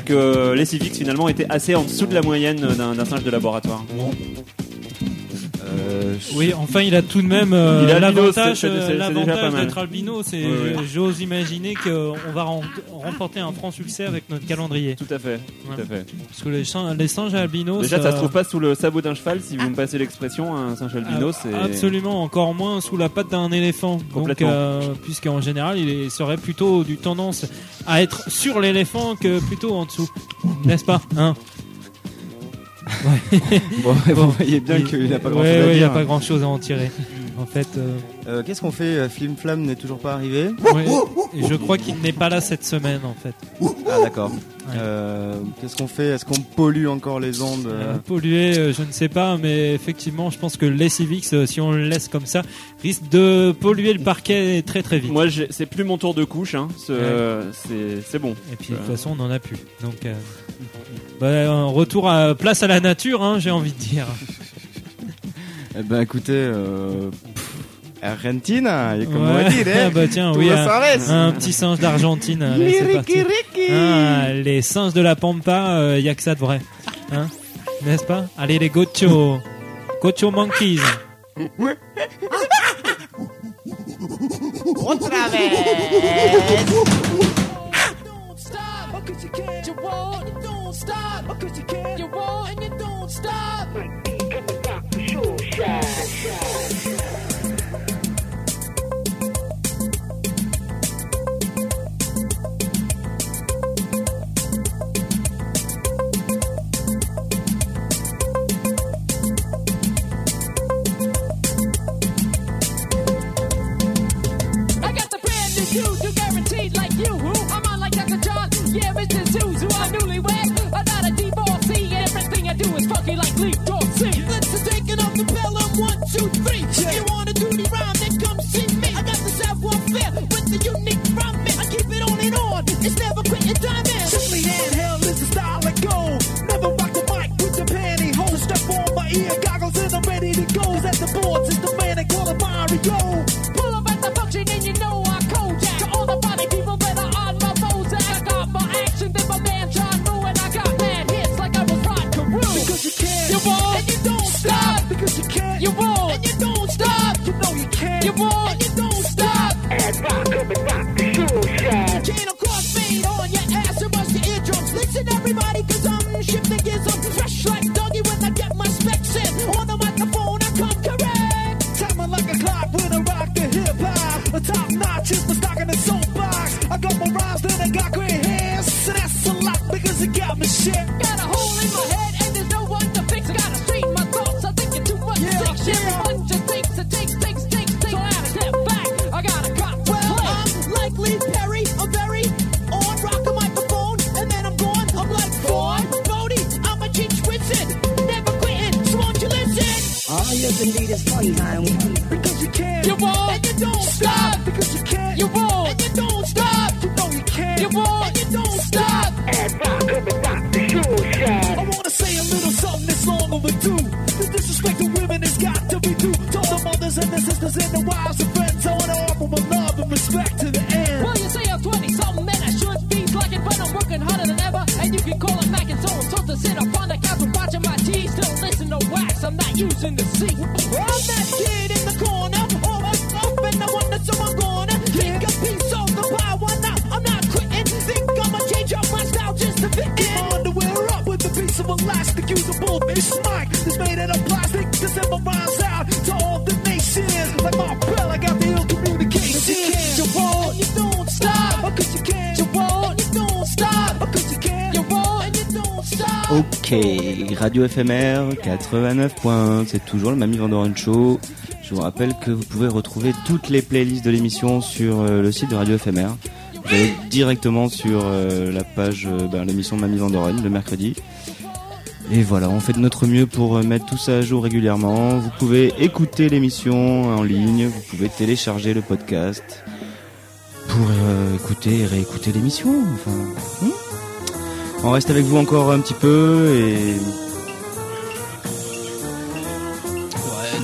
que Lescivix finalement étaient assez en dessous de la moyenne d'un singe de laboratoire. Oui, enfin il a tout de même l'avantage d'être albino. J'ose imaginer qu'on va remporter un franc succès avec notre calendrier. Tout à fait. Parce que les singes albinos... Déjà ça se trouve pas sous le sabot d'un cheval, si vous me passez l'expression, un singe albino c'est... Absolument, encore moins sous la patte d'un éléphant. Complètement. Puisqu'en général il serait plutôt du tendance à être sur l'éléphant que plutôt en dessous. N'est-ce pas hein? Ouais. Bon, vous voyez bien qu'il n'a pas grand chose à dire. Il n'y a pas grand chose à en tirer. En fait, qu'est-ce qu'on fait? Flim Flam n'est toujours pas arrivé. Ouais. Et je crois qu'il n'est pas là cette semaine en fait. Ah d'accord. Ouais. Qu'est-ce qu'on fait? Est-ce qu'on pollue encore les ondes? Polluer, je ne sais pas, mais effectivement, je pense que Lescivix, si on le laisse comme ça, risque de polluer le parquet très très vite. Moi, c'est plus mon tour de couche. Hein, c'est bon. Et puis de toute façon, on en a plus. Donc. Un retour à place à la nature, hein, j'ai envie de dire. Eh ben écoutez, Argentine, comme on dit, hein. Bah tiens, oui, un petit singe d'Argentine. Allez, c'est parti. Les singes de la Pampa, y a que ça de vrai, hein, n'est-ce pas? Allez les gocho monkeys. Otra vez. Cause you can't, you won't, and you don't stop. Oh, cause you can't, you won't, and you don't stop. I think I'm about to show shine. Radio FMR 89.1, c'est toujours le Mamie Van Doren Show. Je vous rappelle que vous pouvez retrouver toutes les playlists de l'émission sur le site de Radio FMR. Vous allez directement sur la page l'émission Mamie Van Doren le mercredi. Et voilà, on fait de notre mieux pour mettre tout ça à jour régulièrement. Vous pouvez écouter l'émission en ligne, vous pouvez télécharger le podcast pour écouter et réécouter l'émission. Enfin, on reste avec vous encore un petit peu et...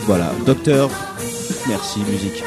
Voilà, docteur, merci, musique.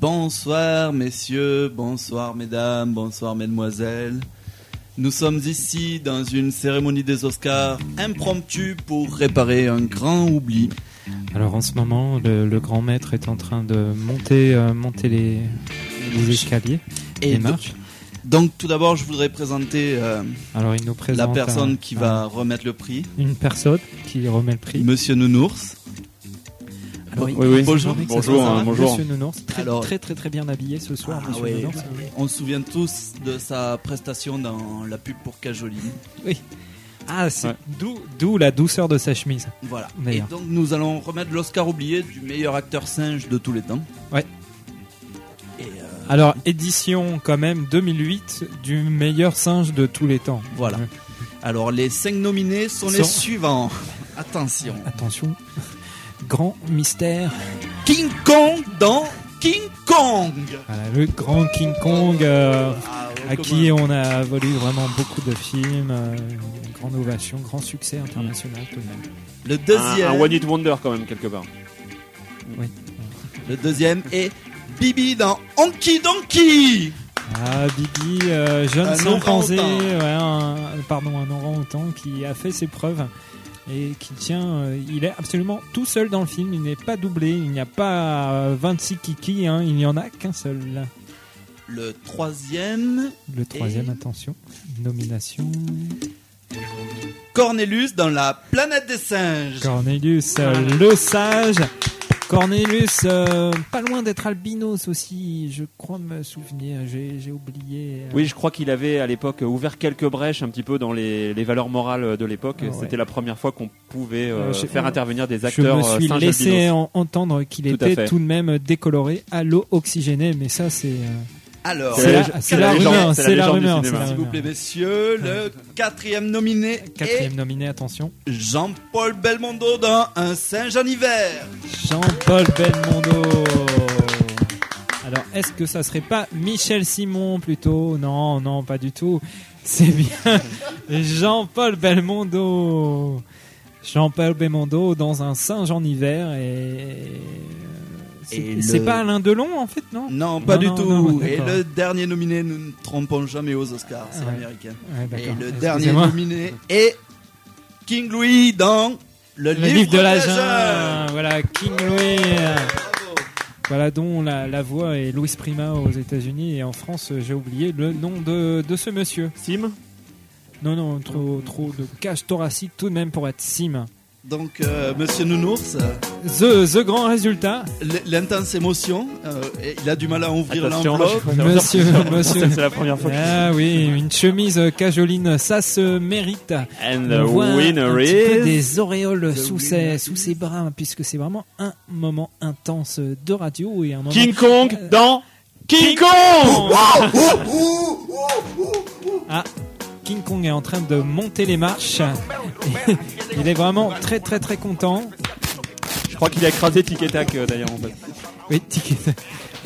Bonsoir messieurs, bonsoir mesdames, bonsoir mesdemoiselles. Nous sommes ici dans une cérémonie des Oscars impromptue pour réparer un grand oubli. Alors en ce moment, le grand maître est en train de monter les escaliers, les marches. Donc tout d'abord, je voudrais présenter Alors, il nous présente la personne qui va remettre le prix. Une personne qui remet le prix. Monsieur Nounours. Oui, oui. Bonjour. Monsieur Nounours, très bien habillé ce soir. Ah, oui. Nounours, oui. On se souvient tous de sa prestation dans la pub pour Cajoline. Oui. Ah, c'est d'où la douceur de sa chemise. Voilà. D'ailleurs. Et donc nous allons remettre l'Oscar oublié du meilleur acteur singe de tous les temps. Ouais. Alors édition quand même 2008 du meilleur singe de tous les temps. Voilà. Alors les 5 nominés sont les suivants. Attention. Grand mystère. King Kong dans King Kong. Voilà, le grand King Kong à qui on a volé vraiment beaucoup de films. Une grande ovation, grand succès international tout de même. Le deuxième. Un One Hit Wonder quand même quelque part. Oui. Le deuxième est Bibi dans Honky Donkey. Ah, Bibi, jeune sans-pensée, un orang-outan qui a fait ses preuves. Et qui tient, il est absolument tout seul dans le film, il n'est pas doublé, il n'y a pas 26 kiki, hein, il n'y en a qu'un seul. Le troisième, attention, nomination. Cornelius dans La Planète des Singes. Cornelius, le singe. Cornelius, pas loin d'être albinos aussi, je crois me souvenir, j'ai oublié. Oui, je crois qu'il avait à l'époque ouvert quelques brèches un petit peu dans les valeurs morales de l'époque. Ouais. C'était la première fois qu'on pouvait faire intervenir des acteurs singes albinos. Je me suis laissé entendre qu'il était tout de même décoloré à l'eau oxygénée, mais ça c'est... Alors, c'est la rumeur. S'il vous plaît, messieurs, le quatrième nominé, attention. Jean-Paul Belmondo dans Un singe en hiver. Jean-Paul Belmondo. Alors, est-ce que ça serait pas Michel Simon plutôt ? Non, pas du tout. C'est bien Jean-Paul Belmondo. Jean-Paul Belmondo dans Un singe en hiver et... C'est pas Alain Delon en fait, non ? Non, pas du tout. Non, et le dernier nominé, nous ne trompons jamais aux Oscars, c'est américain. Ouais, et le dernier nominé est King Louis dans le livre de la jungle. Voilà, King Louis. Voilà, dont la voix est Louis Prima aux États-Unis et en France, j'ai oublié le nom de ce monsieur. Sim ? Non, trop de cage thoracique tout de même pour être Sim. Donc, Monsieur Nounours. The grand résultat. L'intense émotion. Il a du mal à ouvrir l'enveloppe. Monsieur. C'est la première fois. Ah oui, une chemise cajoline, ça se mérite. And the winner is... des auréoles sous ses bras, puisque c'est vraiment un moment intense de radio et un moment. King Kong dans King Kong. Ah. King Kong est en train de monter les marches. Il est vraiment très très très content. Je crois qu'il a écrasé Tic et Tac d'ailleurs en fait. Oui, Tic et Tac.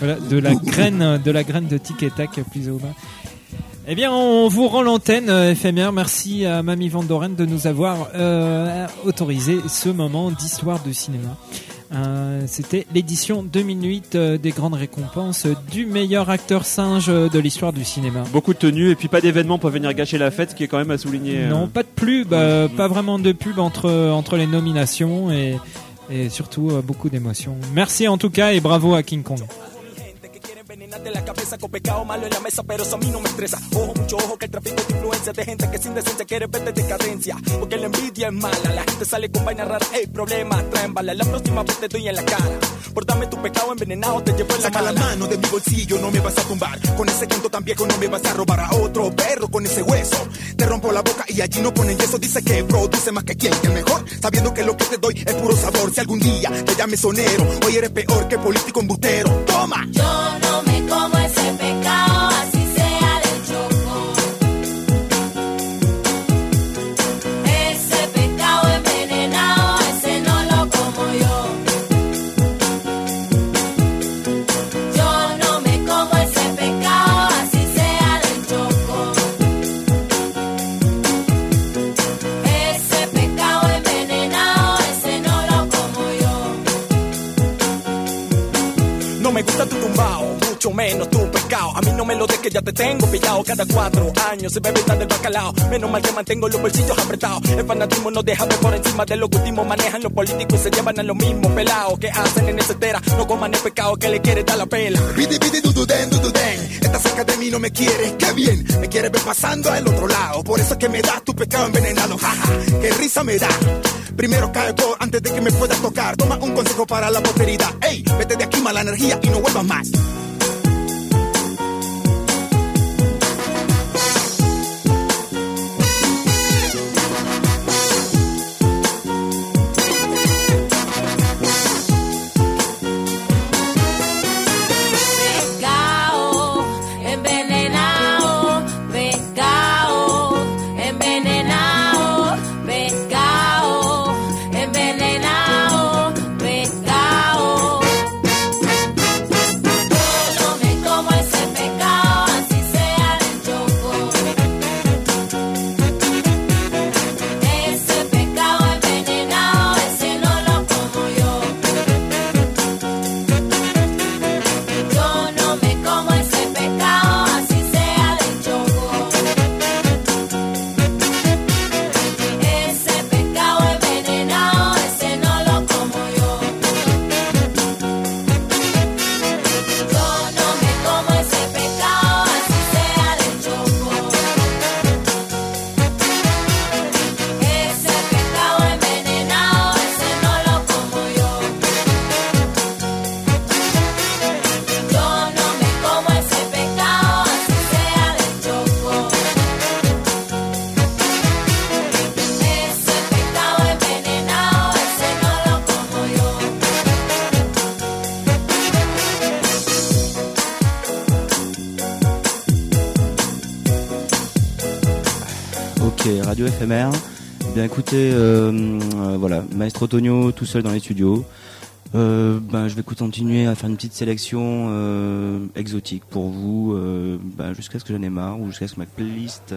Voilà, de la graine de Tic et Tac plus au bas. Eh bien, on vous rend l'antenne FMR. Merci à Mamie Van Doren de nous avoir autorisé ce moment d'histoire du cinéma. C'était l'édition 2008 des grandes récompenses du meilleur acteur singe de l'histoire du cinéma. Beaucoup de tenues et puis pas d'événements pour venir gâcher la fête, ce qui est quand même à souligner. Non, pas de pub, pas vraiment de pub entre les nominations et surtout beaucoup d'émotions. Merci en tout cas et bravo à King Kong. De la cabeza con pecado malo en la mesa, pero eso a mí no me estresa. Ojo, mucho ojo que el tráfico de influencia de gente que sin decencia quiere ver de decadencia, porque la envidia es mala, la gente sale con vainas raras, hey, problemas traen balas, la próxima vez te doy en la cara, por darme tu pecado envenenado te llevo en la mala. Saca la mano de mi bolsillo, no me vas a tumbar, con ese cuento tan viejo no me vas a robar a otro perro con ese hueso, te rompo la boca y allí no ponen yeso, dice que produce más que quien, que el mejor, sabiendo que lo que te doy es puro sabor, si algún día te llames sonero, hoy eres peor que político embustero, toma. Yo no me como ese pecado, así sea del Choco. Ese pecado envenenado, ese no lo como yo. Yo no me como ese pecado, así sea del Choco. Ese pecado envenenado, ese no lo como yo. No me gusta tu tumbao, menos tu pescado, a mí no me lo des que ya te tengo pillado, cada 4 años se bebe del bacalao, menos mal que mantengo los bolsillos apretados, el fanatismo no deja ver por encima de lo que último manejan los políticos y se llevan a los mismos pelados que hacen en esa estera, no coman el pecado que le quiere dar la pela. Pidi pidi dududen, está cerca de mí no me quieres, qué bien, me quieres ver pasando al otro lado, por eso es que me das tu pecado envenenado, jaja, qué risa me da. Primero caigo antes de que me puedas tocar, toma un consejo para la posteridad, ey, vete de aquí mala energía y no vuelvas más. Radio FMR. Eh bien écoutez, voilà, Maestro Tonio tout seul dans les studios. Je vais continuer à faire une petite sélection exotique pour vous, jusqu'à ce que j'en ai marre ou jusqu'à ce que ma playlist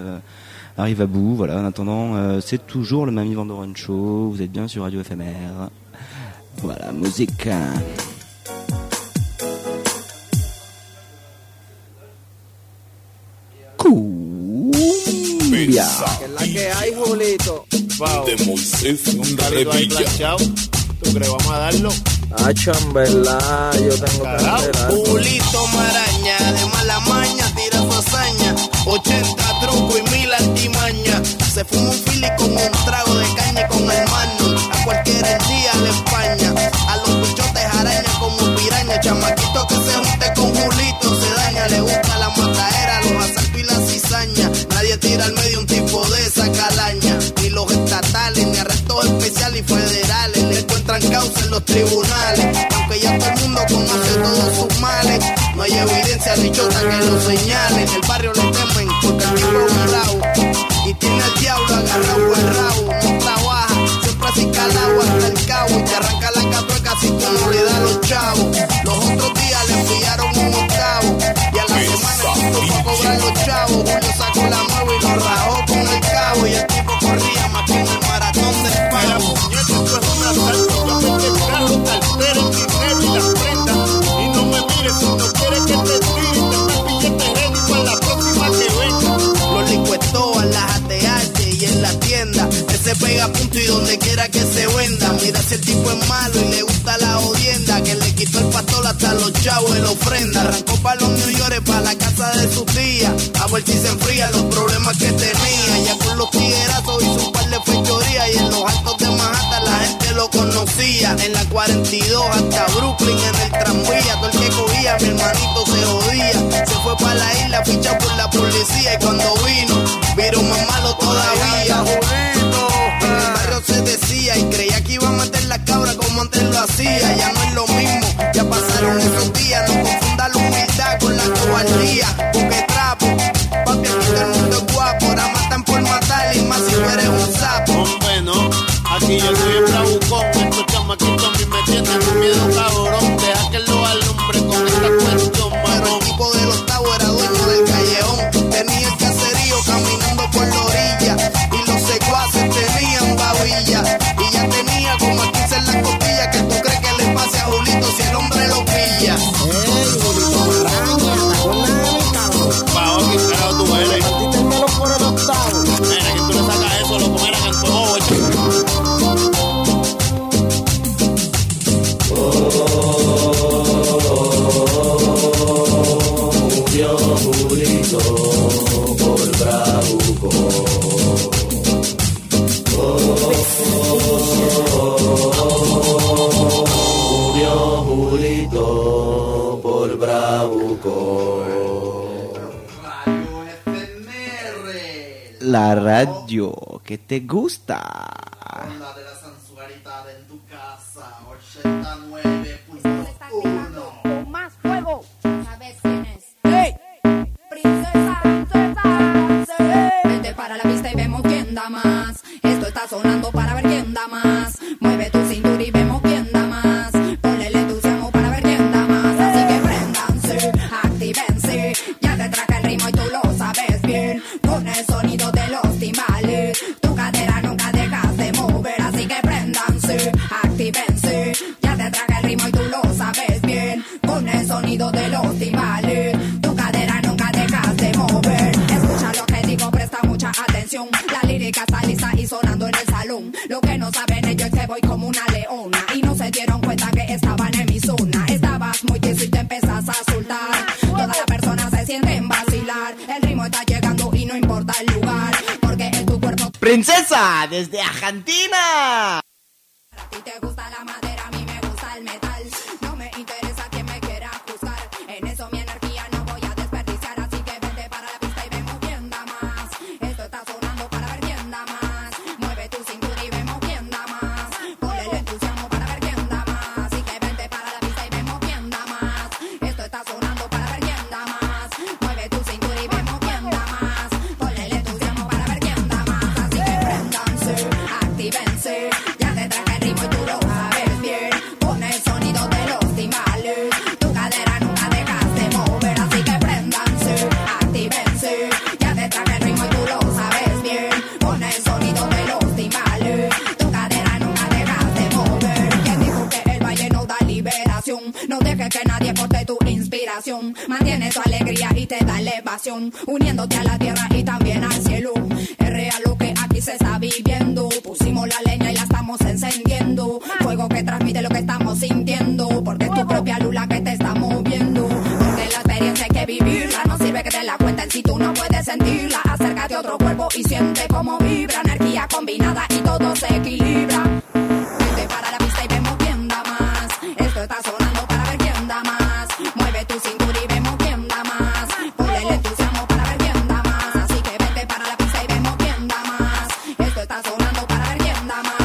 arrive à bout. Voilà, en attendant, c'est toujours le Mamie Van Doren Show. Vous êtes bien sur Radio FMR. Voilà, musique. Que la que hay, Julito. Wow. De Moisés Revilla. ¿Tú crees vamos a darlo? Ah, chambelá, yo tengo cartera. Pulito maraña, de mala maña, tira fazaña, 80 trucos y 1000 altimañas. Se fuma un fili con un trago de caña y con hermano. A cualquier día le empaña. A los bichotes araña como piraña. Chamaquito que se junte con Julito se daña. Le gusta la mataera, los asaltos y la cizaña. Nadie tira al medio un tipo de esa calaña. Ni los estatales, ni arrestos especiales y federales. Le encuentran causa en los tribunales. Aunque ya todo el mundo conoce todos sus males. No hay evidencia ni chota que lo señale. En el barrio lo temen porque aquí fue un bravo. Y tiene al diablo agarrado el rabo, no trabaja, siempre así calado hasta el cabo. Te arranca la catueca si tú no le das los chavos. Los otros días le enviaron un octavo, y a la semana el tipo fue a cobrar los chavos. Julio sacó la nueva y lo rajó con el cabo, y el tipo corría más que en el maratón del pavo. Esto es un asalto, yo me el carro, cartero, el dinero y las prendas. Y no me mires, si no quieres que te tire, te estás pillando terreno y para la próxima que venga. Los licuetoas, las y en la tienda, ese pega punto y donde quiera que se venda. Mira si el tipo es malo y le gusta la jodienda, que le quitó el pastor hasta los chavos en la ofrenda. Arrancó para los New York, para la casa de su tía, a ver si se enfría los problemas que tenía. Ya con los tiguerazos hizo un par de fechorías, y en los altos de Manhattan la gente lo conocía. En la 42 hasta Brooklyn en el tranvía, todo el que cogía mi hermanito se jodía. Se fue para la isla fichado por la policía, y cuando vino, vieron más malo todavía. En el barrio se decía y creía que iba a matar la cabra como antes lo hacía. Ya no es lo mismo, ya pasaron esos días. No confunda la humildad con la cobardía. Porque trapo, papi, aquí todo el mundo es guapo. Ahora matan por matar y más si tú eres un sapo. Hombre, no, aquí yo soy el bravucón. Estos chamaquitos a mí me tienen un miedo cabrón. Deja que lo alumbre con esta cuestión, marrón. Pero el tipo del octavo era dueño del callejón. Tenía el caserío caminando por la orilla, y los secuaces tenían babilla, y ya tenía como a 15 en las costillas. Que tú crees que le pase a Julito si el hombre lo pilla. Ey, Julito, cabrón. Pa' hoy, carajo, tú eres. Partiste el pelo por el octavo. Mira, que tú le sacas eso, lo comerán en fuego, murió Julito por bravuco. Murió Julito por bravuco. La radio que te gusta. La de la sensualidad en tu casa. 89.1. Más fuego. ¿Sabes quién es? ¡Hey! Princesa, princesa. Vente para la pista y vemos quién da más. Esto está sonando para ver quién da más. Mueve tu cintura y vemos quién da más. Ponle el entusiasmo para ver quién da más. Así que préndanse, actívense. Ya te traje el ritmo y tú lo sabes bien. Con el sonido de los timbales, tu cadera nunca dejas de mover. Así que préndanse, actívense. Ya te traje el ritmo y tú lo sabes bien. Con el sonido de los timbales, tu cadera nunca dejas de mover. Escucha lo que digo, presta mucha atención. La lírica está lista y sonando en el salón. Lo que no saben ellos es que voy como una leona, y no se dieron cuenta que estaban en mi zona. Estabas muy tieso y te empezas a soltar. Todas las personas se sienten vacilar. El ritmo está llegando y no importa el lugar, porque en tu cuerpo... ¡Princesa! ¡Desde Argentina! A ti te gusta la madera, a mí me gusta el metal. No me interesa quien me quiera juzgar. En eso mi energía no voy a desperdiciar. Así que vente para la pista y vemos quién da más. Esto está sonando para ver quién da más. Mueve tu cintura y vemos quién da más. Ponle el entusiasmo para ver quién da más. Así que vente para la pista y vemos quién da más. Esto está sonando para ver quién da más. Mueve tu cintura y vemos quién da más. Ponle el entusiasmo para ver quién da más. Así que préndanse, actívense. Ya te traje el ritmo y tú lo sabes bien. Con el sonido de los timbales, tu cadera nunca dejas de mover. Así que préndanse, actívense. Ya te traje el ritmo y tú lo sabes bien. Con el sonido de los timbales, tu cadera nunca dejas de mover. ¿Quién dijo que el baile no da liberación? No dejes que nadie corte tu inspiración. Mantiene tu alegría y te da elevación, uniéndote a la tierra y también al cielo. Es real lo que aquí se está viviendo. Pusimos la leña y la estamos encendiendo. Fuego que transmite lo que estamos sintiendo. propia luz la que te está moviendo. Porque la experiencia hay que vivirla, no sirve que te la cuenten si tú no puedes sentirla. Acércate a otro cuerpo y siente cómo vibra, energía combinada y todo se equilibra. Vente para la pista y vemos quién da más, esto está sonando para ver quién da más. Mueve tu cintura y vemos quién da más, ponle el entusiasmo para ver quién da más. Así que vente para la pista y vemos quién da más, esto está sonando para ver quién da más.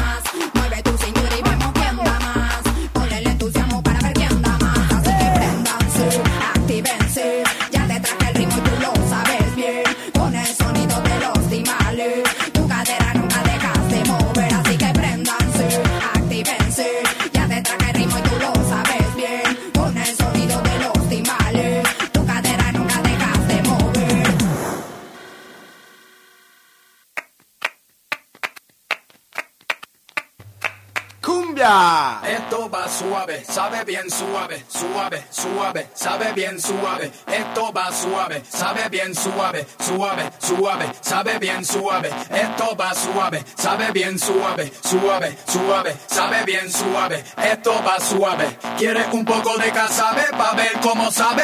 Mueve tu cintura y vemos quién da más, ponle el entusiasmo para ver quién da más. Así que prendanse, actívense, ya te traje el ritmo y tú lo sabes bien. Con el sonido de los timbales, tu cadera nunca dejas de mover. Así que prendanse, actívense, ya te traje el ritmo y tú lo sabes bien. Con el sonido de los timbales, tu cadera nunca dejas de mover. ¡Cumbia! Esto va suave, sabe bien suave, suave, suave, sabe bien suave. Esto va suave, sabe bien suave, suave, suave, sabe bien suave. Esto va suave, sabe bien suave, suave, suave, sabe bien suave. Esto va suave. ¿Quieres un poco de casabe pa' ver cómo sabe?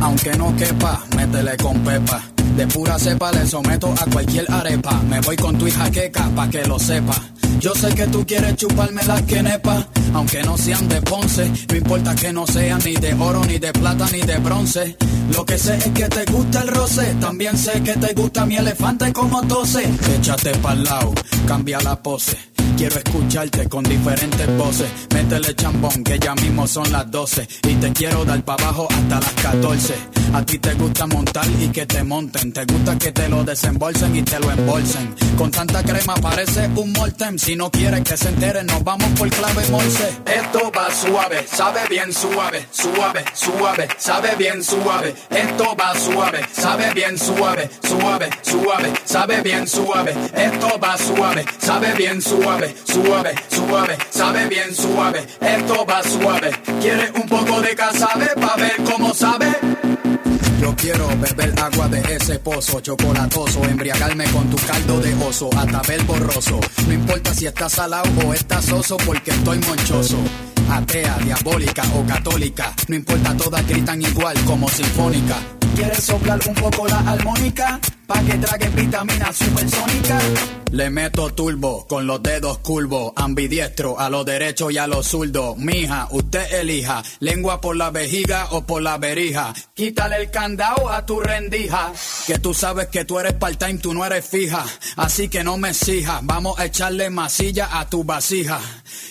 Aunque no quepa, métele con pepa. De pura cepa le someto a cualquier arepa. Me voy con tu hija queca pa' que lo sepa. Yo sé que tú quieres chuparme las quenepas, aunque no sean de Ponce. No importa que no sean ni de oro, ni de plata, ni de bronce. Lo que sé es que te gusta el roce. También sé que te gusta mi elefante como tose. Échate pa'l lado, cambia la pose. Quiero escucharte con diferentes voces. Métele chambón que ya mismo son las 12. Y te quiero dar pa' abajo hasta las 14. A ti te gusta montar y que te monten. Te gusta que te lo desembolsen y te lo embolsen. Con tanta crema parece un molten. Si no quieres que se enteren, nos vamos por clave morse. Esto va suave, sabe bien suave, suave, suave, sabe bien suave. Esto va suave, sabe bien suave, suave, suave, sabe bien suave. Esto va suave, sabe bien suave, suave, suave, sabe bien suave. Esto va suave. ¿Quieres un poco de casabe pa' ver cómo sabe? Yo quiero beber agua de ese pozo chocolatoso, embriagarme con tu caldo de oso hasta ver borroso. No importa si estás salado o estás soso, porque estoy monchoso. Atea, diabólica o católica, no importa, todas gritan igual como sinfónica. ¿Quieres soplar un poco la armónica? Pa' que trague vitamina supersónica. Le meto turbo, con los dedos curvos, ambidiestro, a los derechos y a los zurdos. Mija, usted elija, lengua por la vejiga o por la berija. Quítale el candado a tu rendija, que tú sabes que tú eres part-time, tú no eres fija. Así que no me exijas, vamos a echarle masilla a tu vasija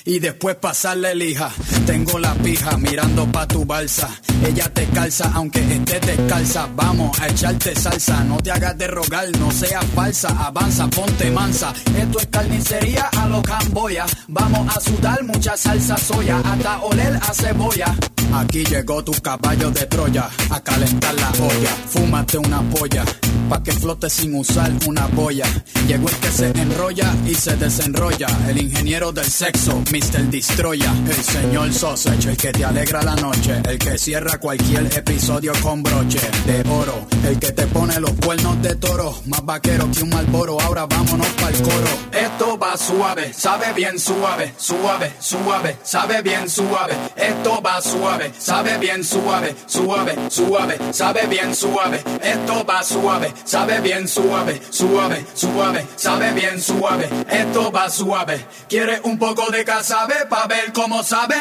y después pasarle lija. Tengo la pija mirando pa' tu balsa, ella te calza aunque estés descalza. Vamos a echarte salsa, no te hagas de rogar, no seas falsa, avanza, ponte mansa. Esto es carnicería a los camboya, vamos a sudar mucha salsa soya hasta oler a cebolla. Aquí llegó tu caballo de Troya a calentar la olla, fúmate una polla pa' que flote sin usar una boya. Llegó el que se enrolla y se desenrolla, el ingeniero del sexo, Mr. Destroya. El señor sausage, el que te alegra la noche, el que cierra cualquier episodio con broche de oro, el que te pone los cuernos de toro, más vaquero que un Marlboro. Ahora vámonos pa'l coro. Esto va suave, sabe bien suave, suave, suave, sabe bien suave. Esto va suave, sabe bien suave, suave, suave, sabe bien suave. Esto va suave, sabe bien suave, suave, suave, sabe bien suave. Esto va suave. ¿Quieres un poco de casabe pa' ver cómo sabe?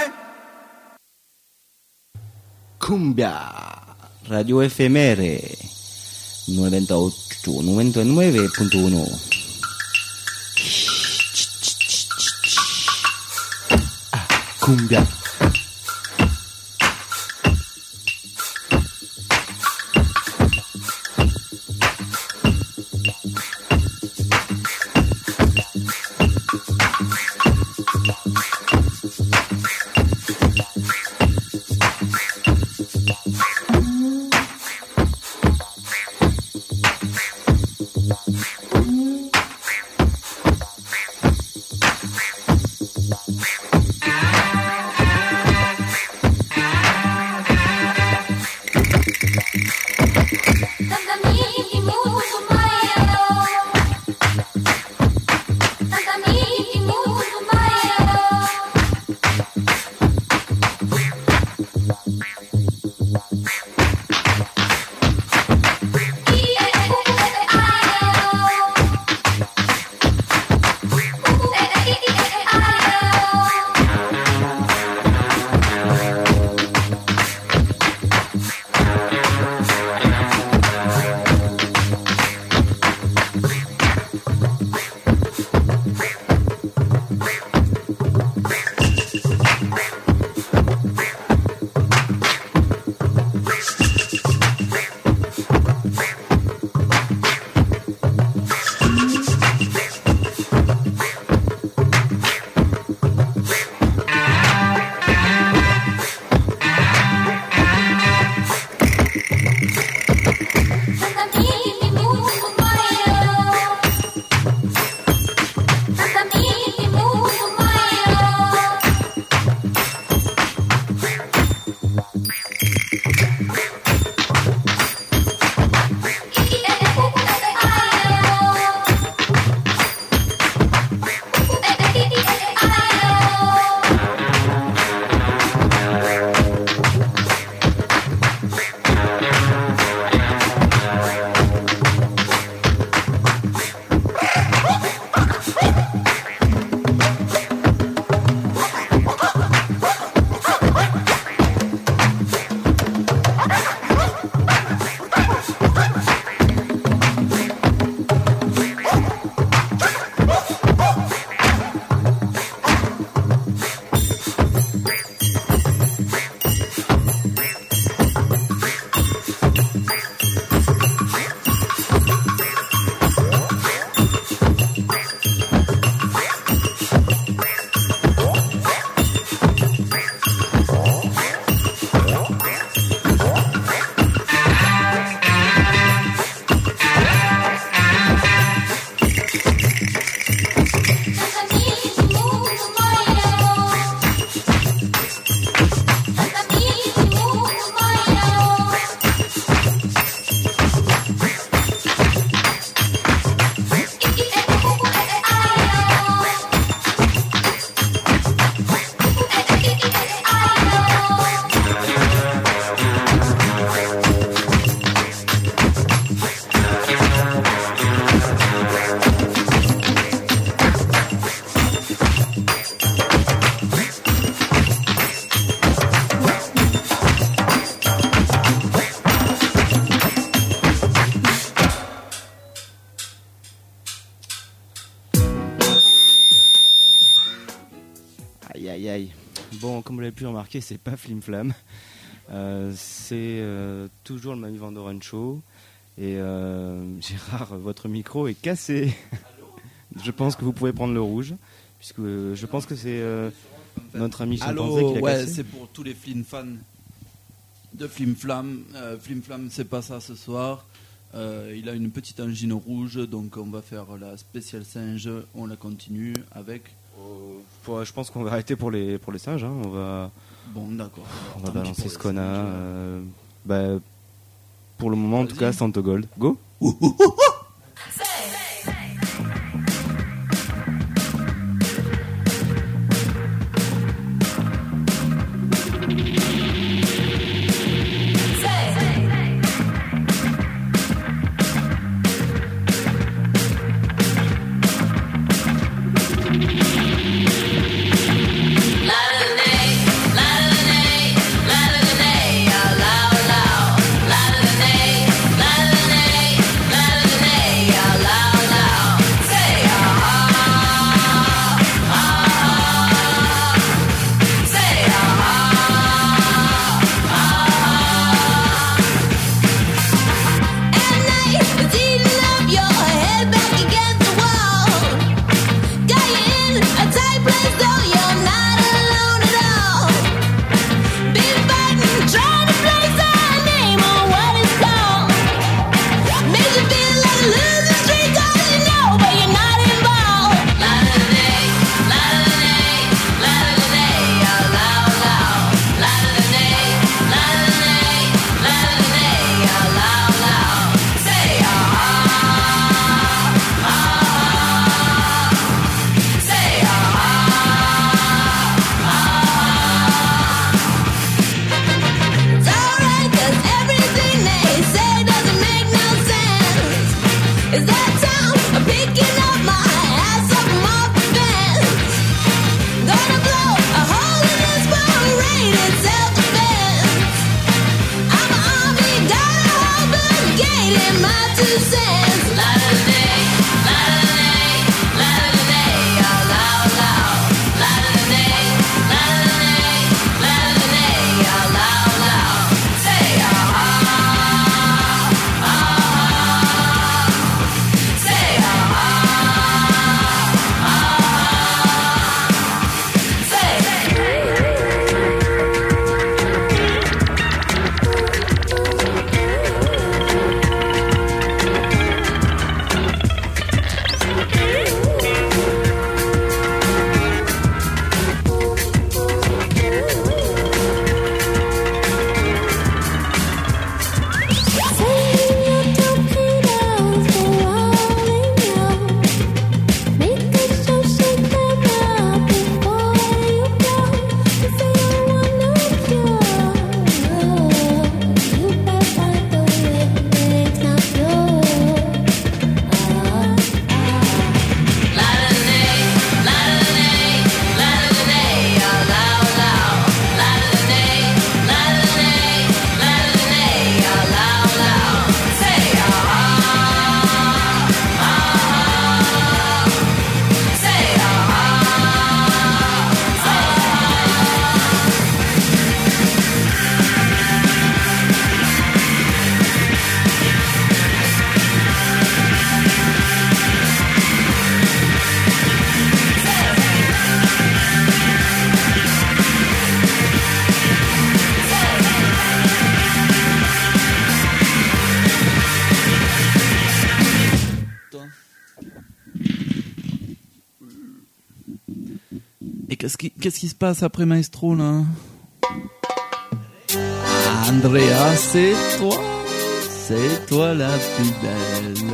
Cumbia, Radio FMR 99.1. Cumbia. aïe. Bon, comme vous l'avez pu remarquer, c'est pas flim-flam. C'est toujours le Mamie Van Doren Show. Et Gérard, votre micro est cassé. Je pense que vous pouvez prendre le rouge, puisque je pense que c'est notre ami Chimpanzé qui l'a cassé. C'est pour tous les flim-fans de flim-flam. Flim-flam, c'est pas ça ce soir. Il a une petite angine rouge, donc on va faire la spéciale singe. On la continue avec... je pense qu'on va arrêter pour les singes. Hein. On va... Bon, d'accord. On va balancer ce qu'on a. Pour le moment, en tout cas, Santo Gold. Go! Qu'est-ce qui se passe après Maestro là ? Andrea, c'est toi la plus belle.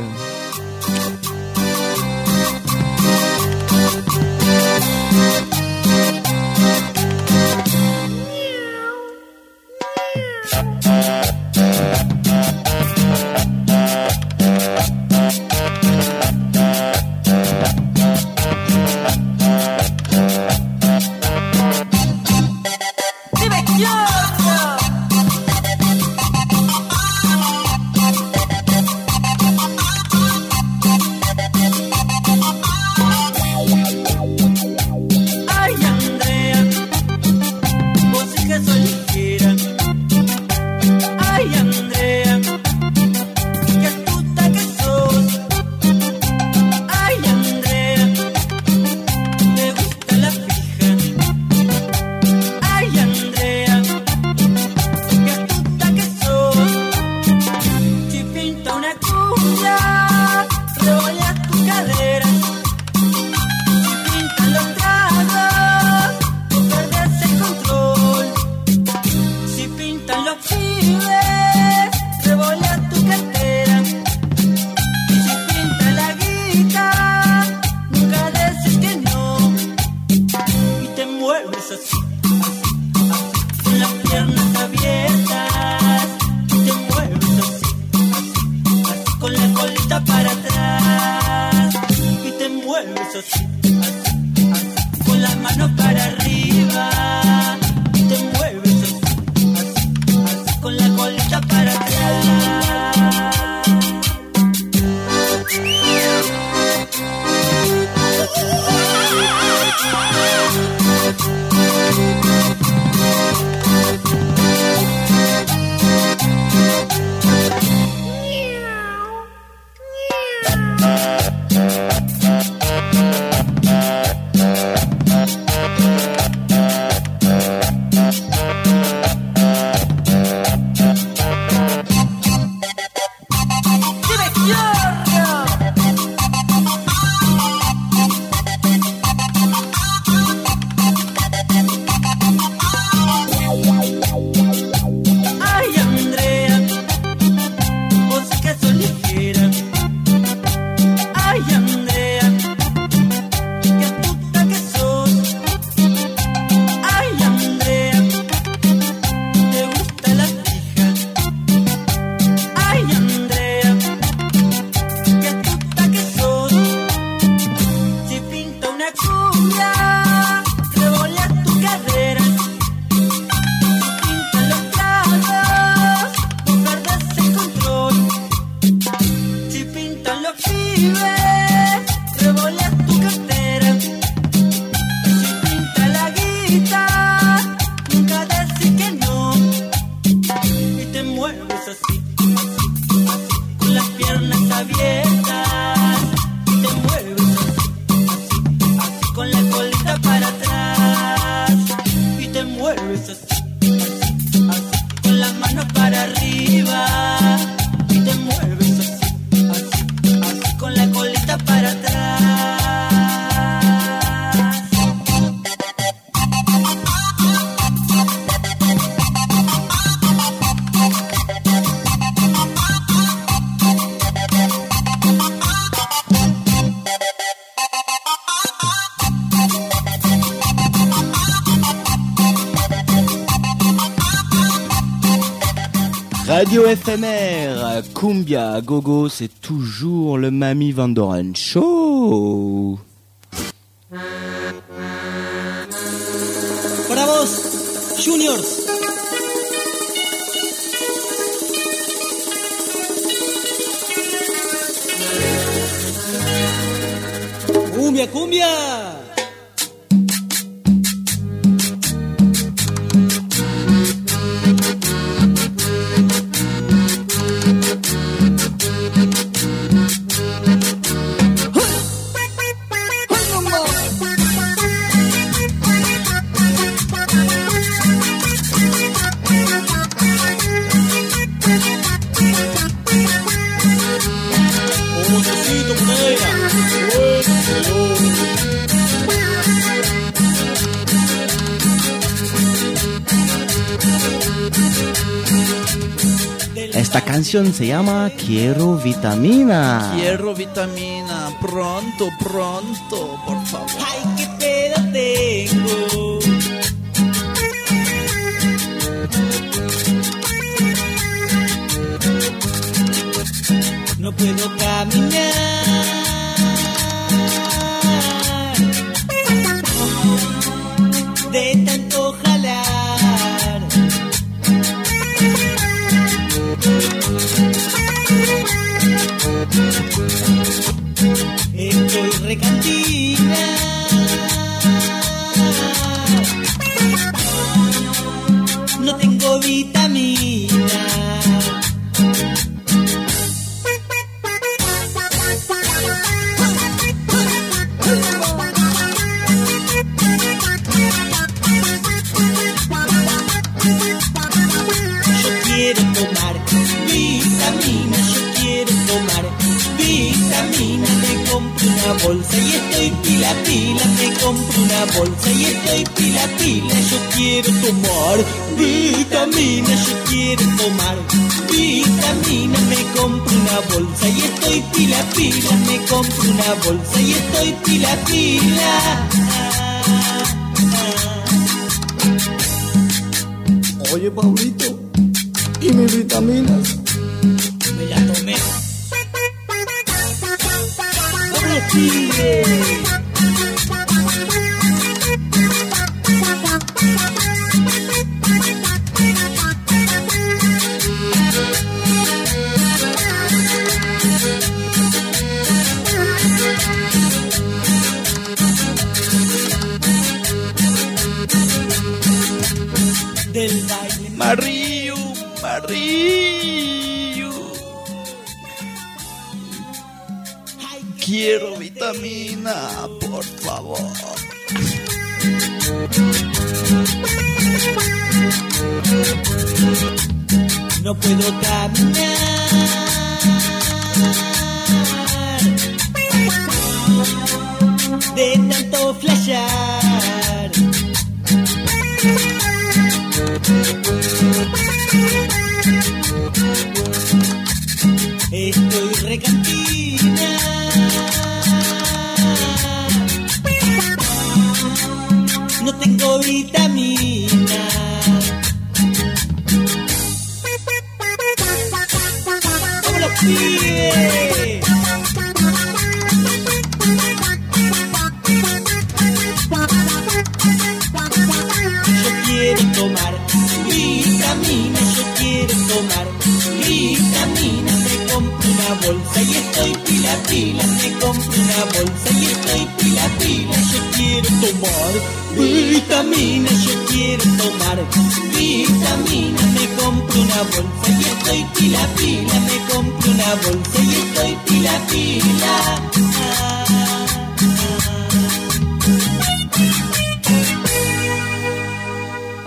bolita para allá. Radio FMR, Cumbia, Gogo, c'est toujours le Mamie Van Doren Show. Bravos, Juniors. Cumbia, Cumbia. Esta canción se llama Quiero Vitamina. Quiero Vitamina, pronto, pronto, por favor. Ay, qué pedo tengo. No puedo caminar de tanto jalar. Estoy recantina no tengo vitamina. Yo quiero tomar vitamina, yo quiero tomar vitamina, me compro una bolsa y estoy pila pila, me compro una bolsa y estoy pila pila, yo quiero tomar vitamina, yo quiero tomar vitamina, me compro una bolsa y estoy pila pila, me compro una bolsa y estoy pila pila. Oye Paulito, ¿y mis vitaminas? Me las tomé. Sigue. Mario, quiero vitamina, por favor. No puedo caminar de tanto flashear. Estoy recantina No tengo vitamina ¿Cómo lo pide? Yo quiero tomar vitamina Yo quiero tomar vitamina bolsa y estoy pila pila me compro una bolsa y estoy pila pila yo quiero tomar vitamina yo quiero tomar vitamina me compro una bolsa y estoy pila pila me compro una bolsa y estoy pila pila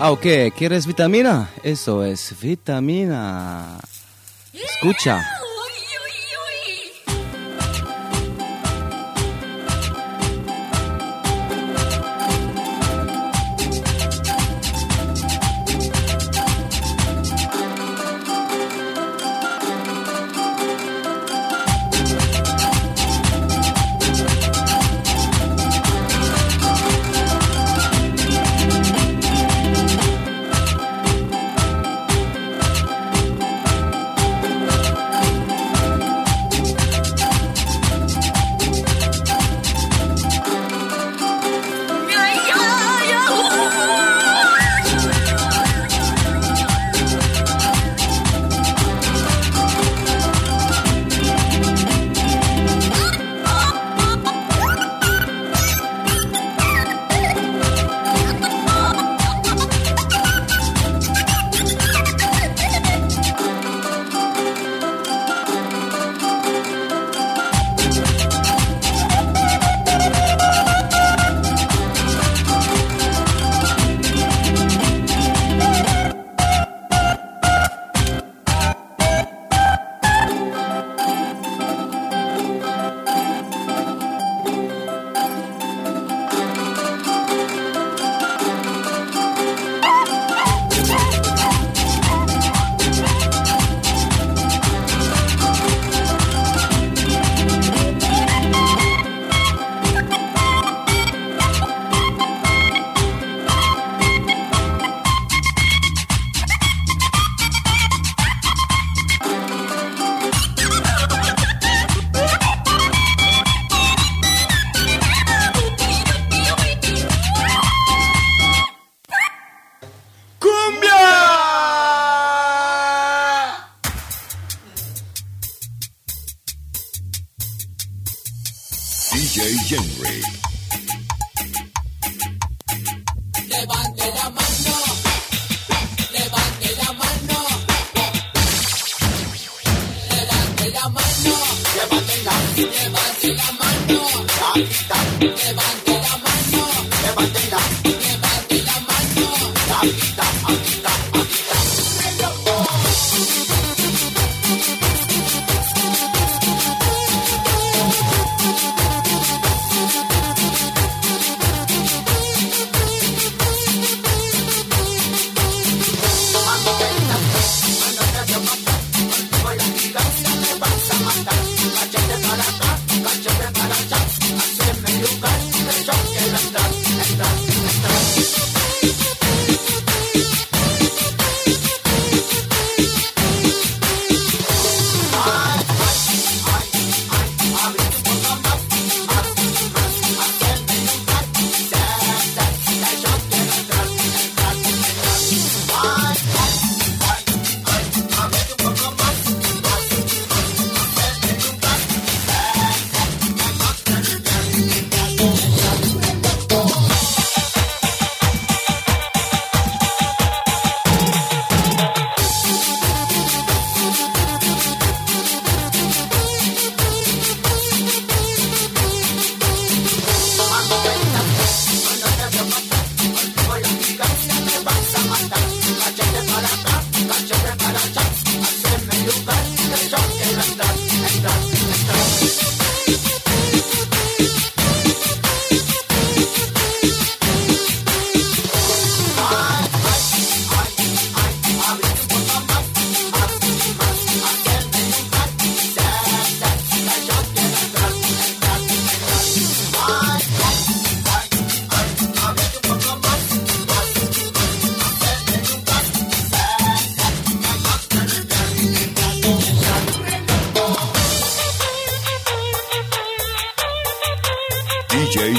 okay ¿quieres vitamina? Eso es vitamina escucha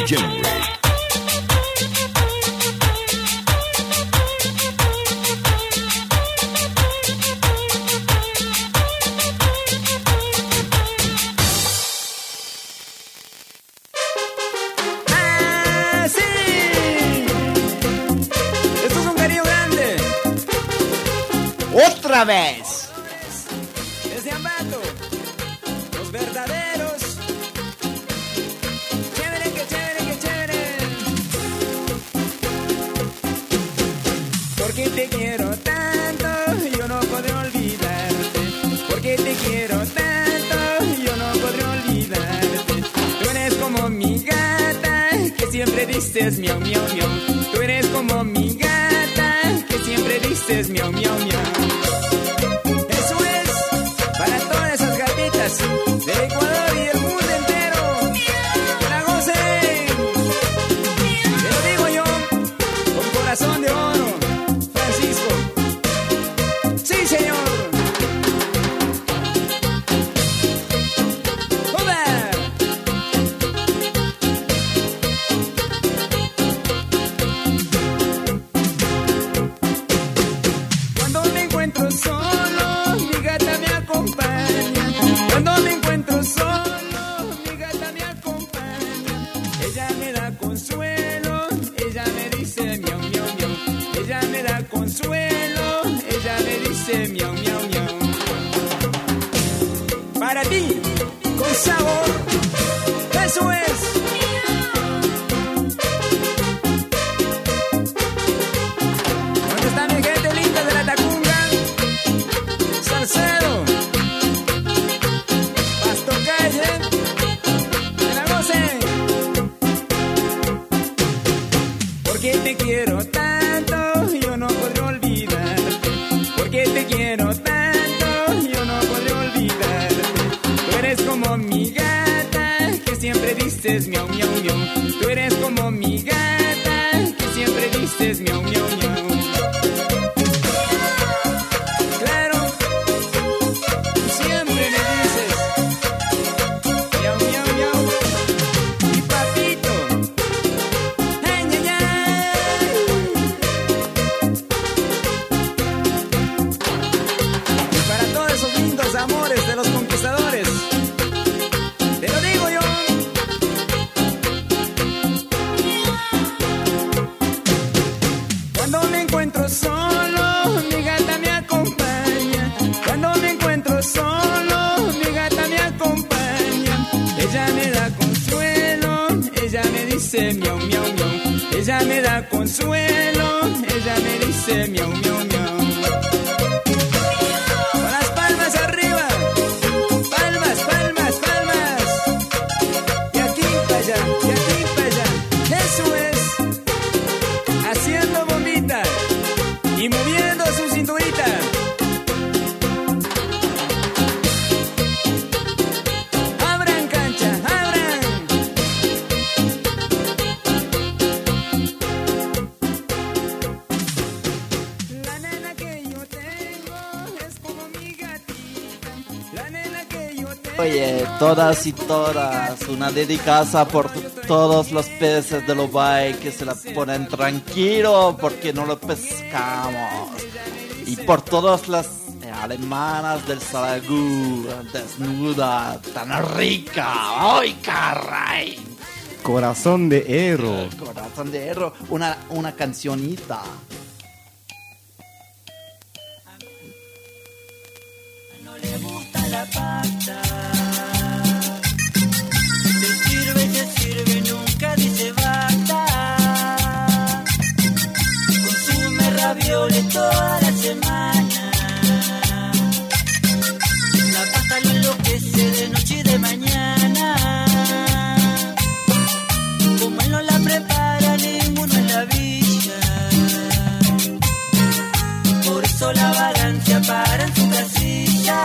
regenerate. Otra vez. Desde Ambato, los verdaderos. Chévere, que chévere, que chévere. Porque te quiero tanto, yo no podré olvidarte. Porque te quiero tanto, yo no podré olvidarte. Tú eres como mi gata, que siempre dices miau, miau, miau. Tú eres como mi gata, que siempre dices miau, miau, miau. De Ecuador y el mundo entero, que la gocen. Te lo digo yo, con corazón de oro, Francisco. Sí, señor. ¡Hola! Cuando me encuentro solo, mi gata me acompaña. Cuando me encuentro solo, mi gata me acompaña. Ella me da consuelo, ella me dice miau, miau, miau. Ella me da consuelo, ella me dice miau, miau, miau. Para ti, con sabor, eso es. Miau, miau, miau. Tú eres como mi gata, que siempre dices miau, miau, miau. Claro, siempre me dices miau, miau, miau. Mi papito, ay, ay, ay. Y para todos esos lindos amores de los conquistadores, te lo digo yo. Solo mi gata me acompaña. Cuando me encuentro solo, mi gata me acompaña. Ella me da consuelo, ella me dice miau, miau, miau. Ella me da consuelo, ella me dice miau, miau, miau. Con las palmas arriba, palmas, palmas, palmas. Y aquí para allá, y aquí para allá. Eso es, haciendo bombitas y moviendo su cinturita. Abran cancha, abran. La nena que yo tengo es como mi gatita. La nena que yo tengo. Oye, todas y todas, una dedicaza por todos los peces del Ubay que se la ponen tranquilo porque no lo pescamos. Y por todas las alemanas del Salagú, desnuda, tan rica. ¡Ay, caray! Corazón de Hierro. Corazón de Hierro, una cancionita. No le gusta la pasta. Ravioles toda la semana. La pasta lo enloquece de noche y de mañana. Como él no la prepara ninguno en la villa. Por eso la balanza para en su casilla.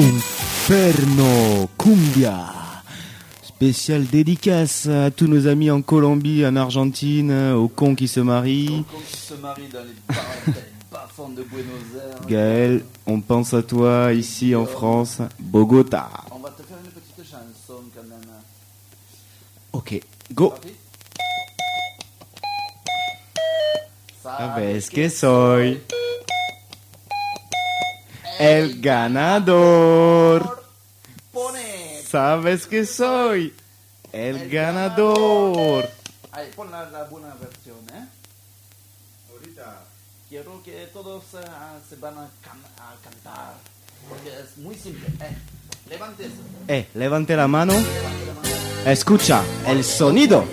Inferno Cumbia. Spéciale dédicace à tous nos amis en Colombie, en Argentine, aux cons qui se marient. Aux cons qui se marient dans les bas-fonds de Buenos Aires. Gaël, on pense à toi ici en France, Bogota. On va te faire une petite chanson quand même. Ok, go. Sabes que soy el ganador. Sabes que soy el ganador. Ahí, pon la buena versión, ¿eh? Ahorita. Quiero que todos se van a cantar. Porque es muy simple, ¿eh? Levante eso. Levante la mano. Escucha el sonido.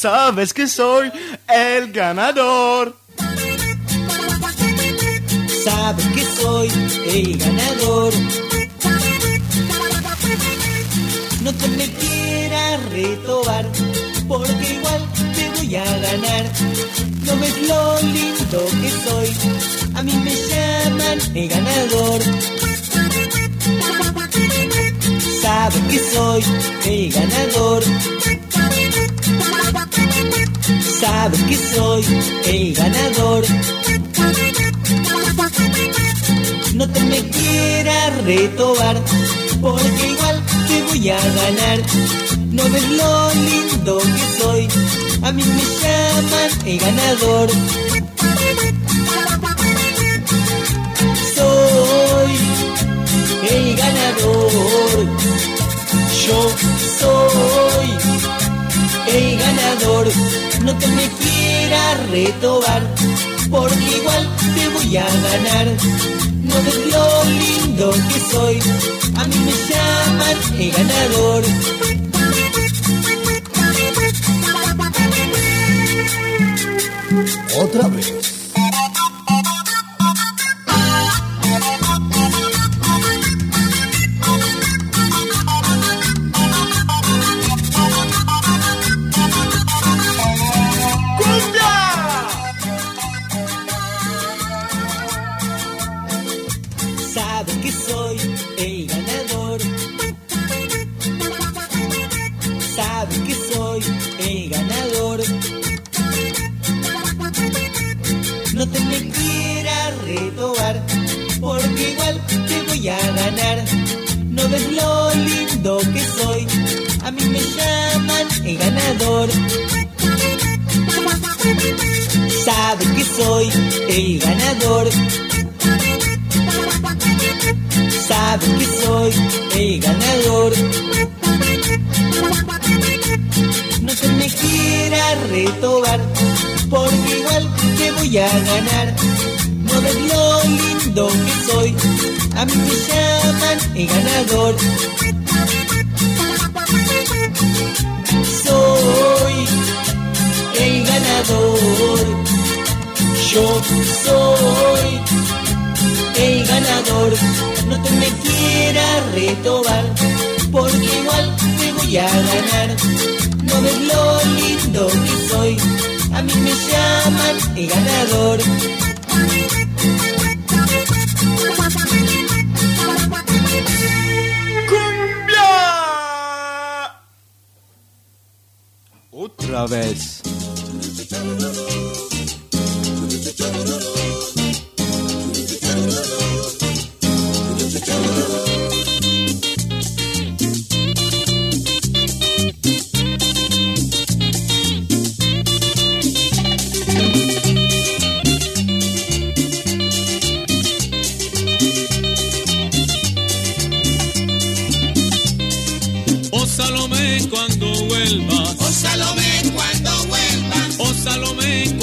Sabes que soy el ganador. Sabes que soy el ganador. No te me quieras retobar, porque igual te voy a ganar. No ves lo lindo que soy, a mí me llaman el ganador. Sabes que soy el ganador. Sabes que soy el ganador. No te me quieras retobar, porque igual te voy a ganar. No ves lo lindo que soy, a mí me llaman el ganador. Soy el ganador. Yo soy el ganador. No te me quieras retobar, porque igual te voy a ganar. No ves lo lindo que soy, a mí me llaman el ganador. Otra vez. Sabes que soy el ganador. Sabes que soy el ganador. No te me quieras retobar, porque igual te voy a ganar. No ves lo lindo que soy, a mí me llaman el ganador. Yo soy el ganador. No te me quieras retobar, porque igual te voy a ganar. No ves lo lindo que soy, a mí me llaman el ganador. ¡Cumbia! Otra vez. Oh Salomé, cuando vuelvas. Oh Salomé, cuando vuelvas. Oh Salomé.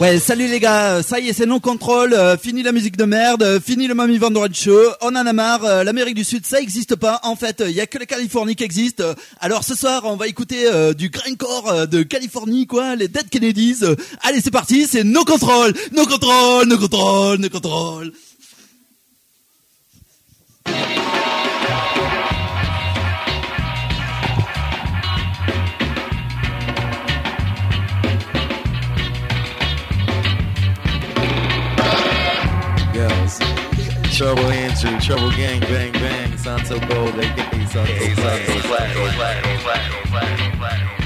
Ouais, salut les gars, ça y est, c'est non-contrôle, fini la musique de merde, fini le Mamie Van Doren Show, on en a marre, l'Amérique du Sud ça existe pas, en fait, il y a que la Californie qui existe, alors ce soir on va écouter du grindcore de Californie, quoi, les Dead Kennedys, allez c'est parti, c'est non-contrôle, non-contrôle, non-contrôle, non-contrôle. Trouble into trouble, gang, bang, bang. Santo Bo, they get these up.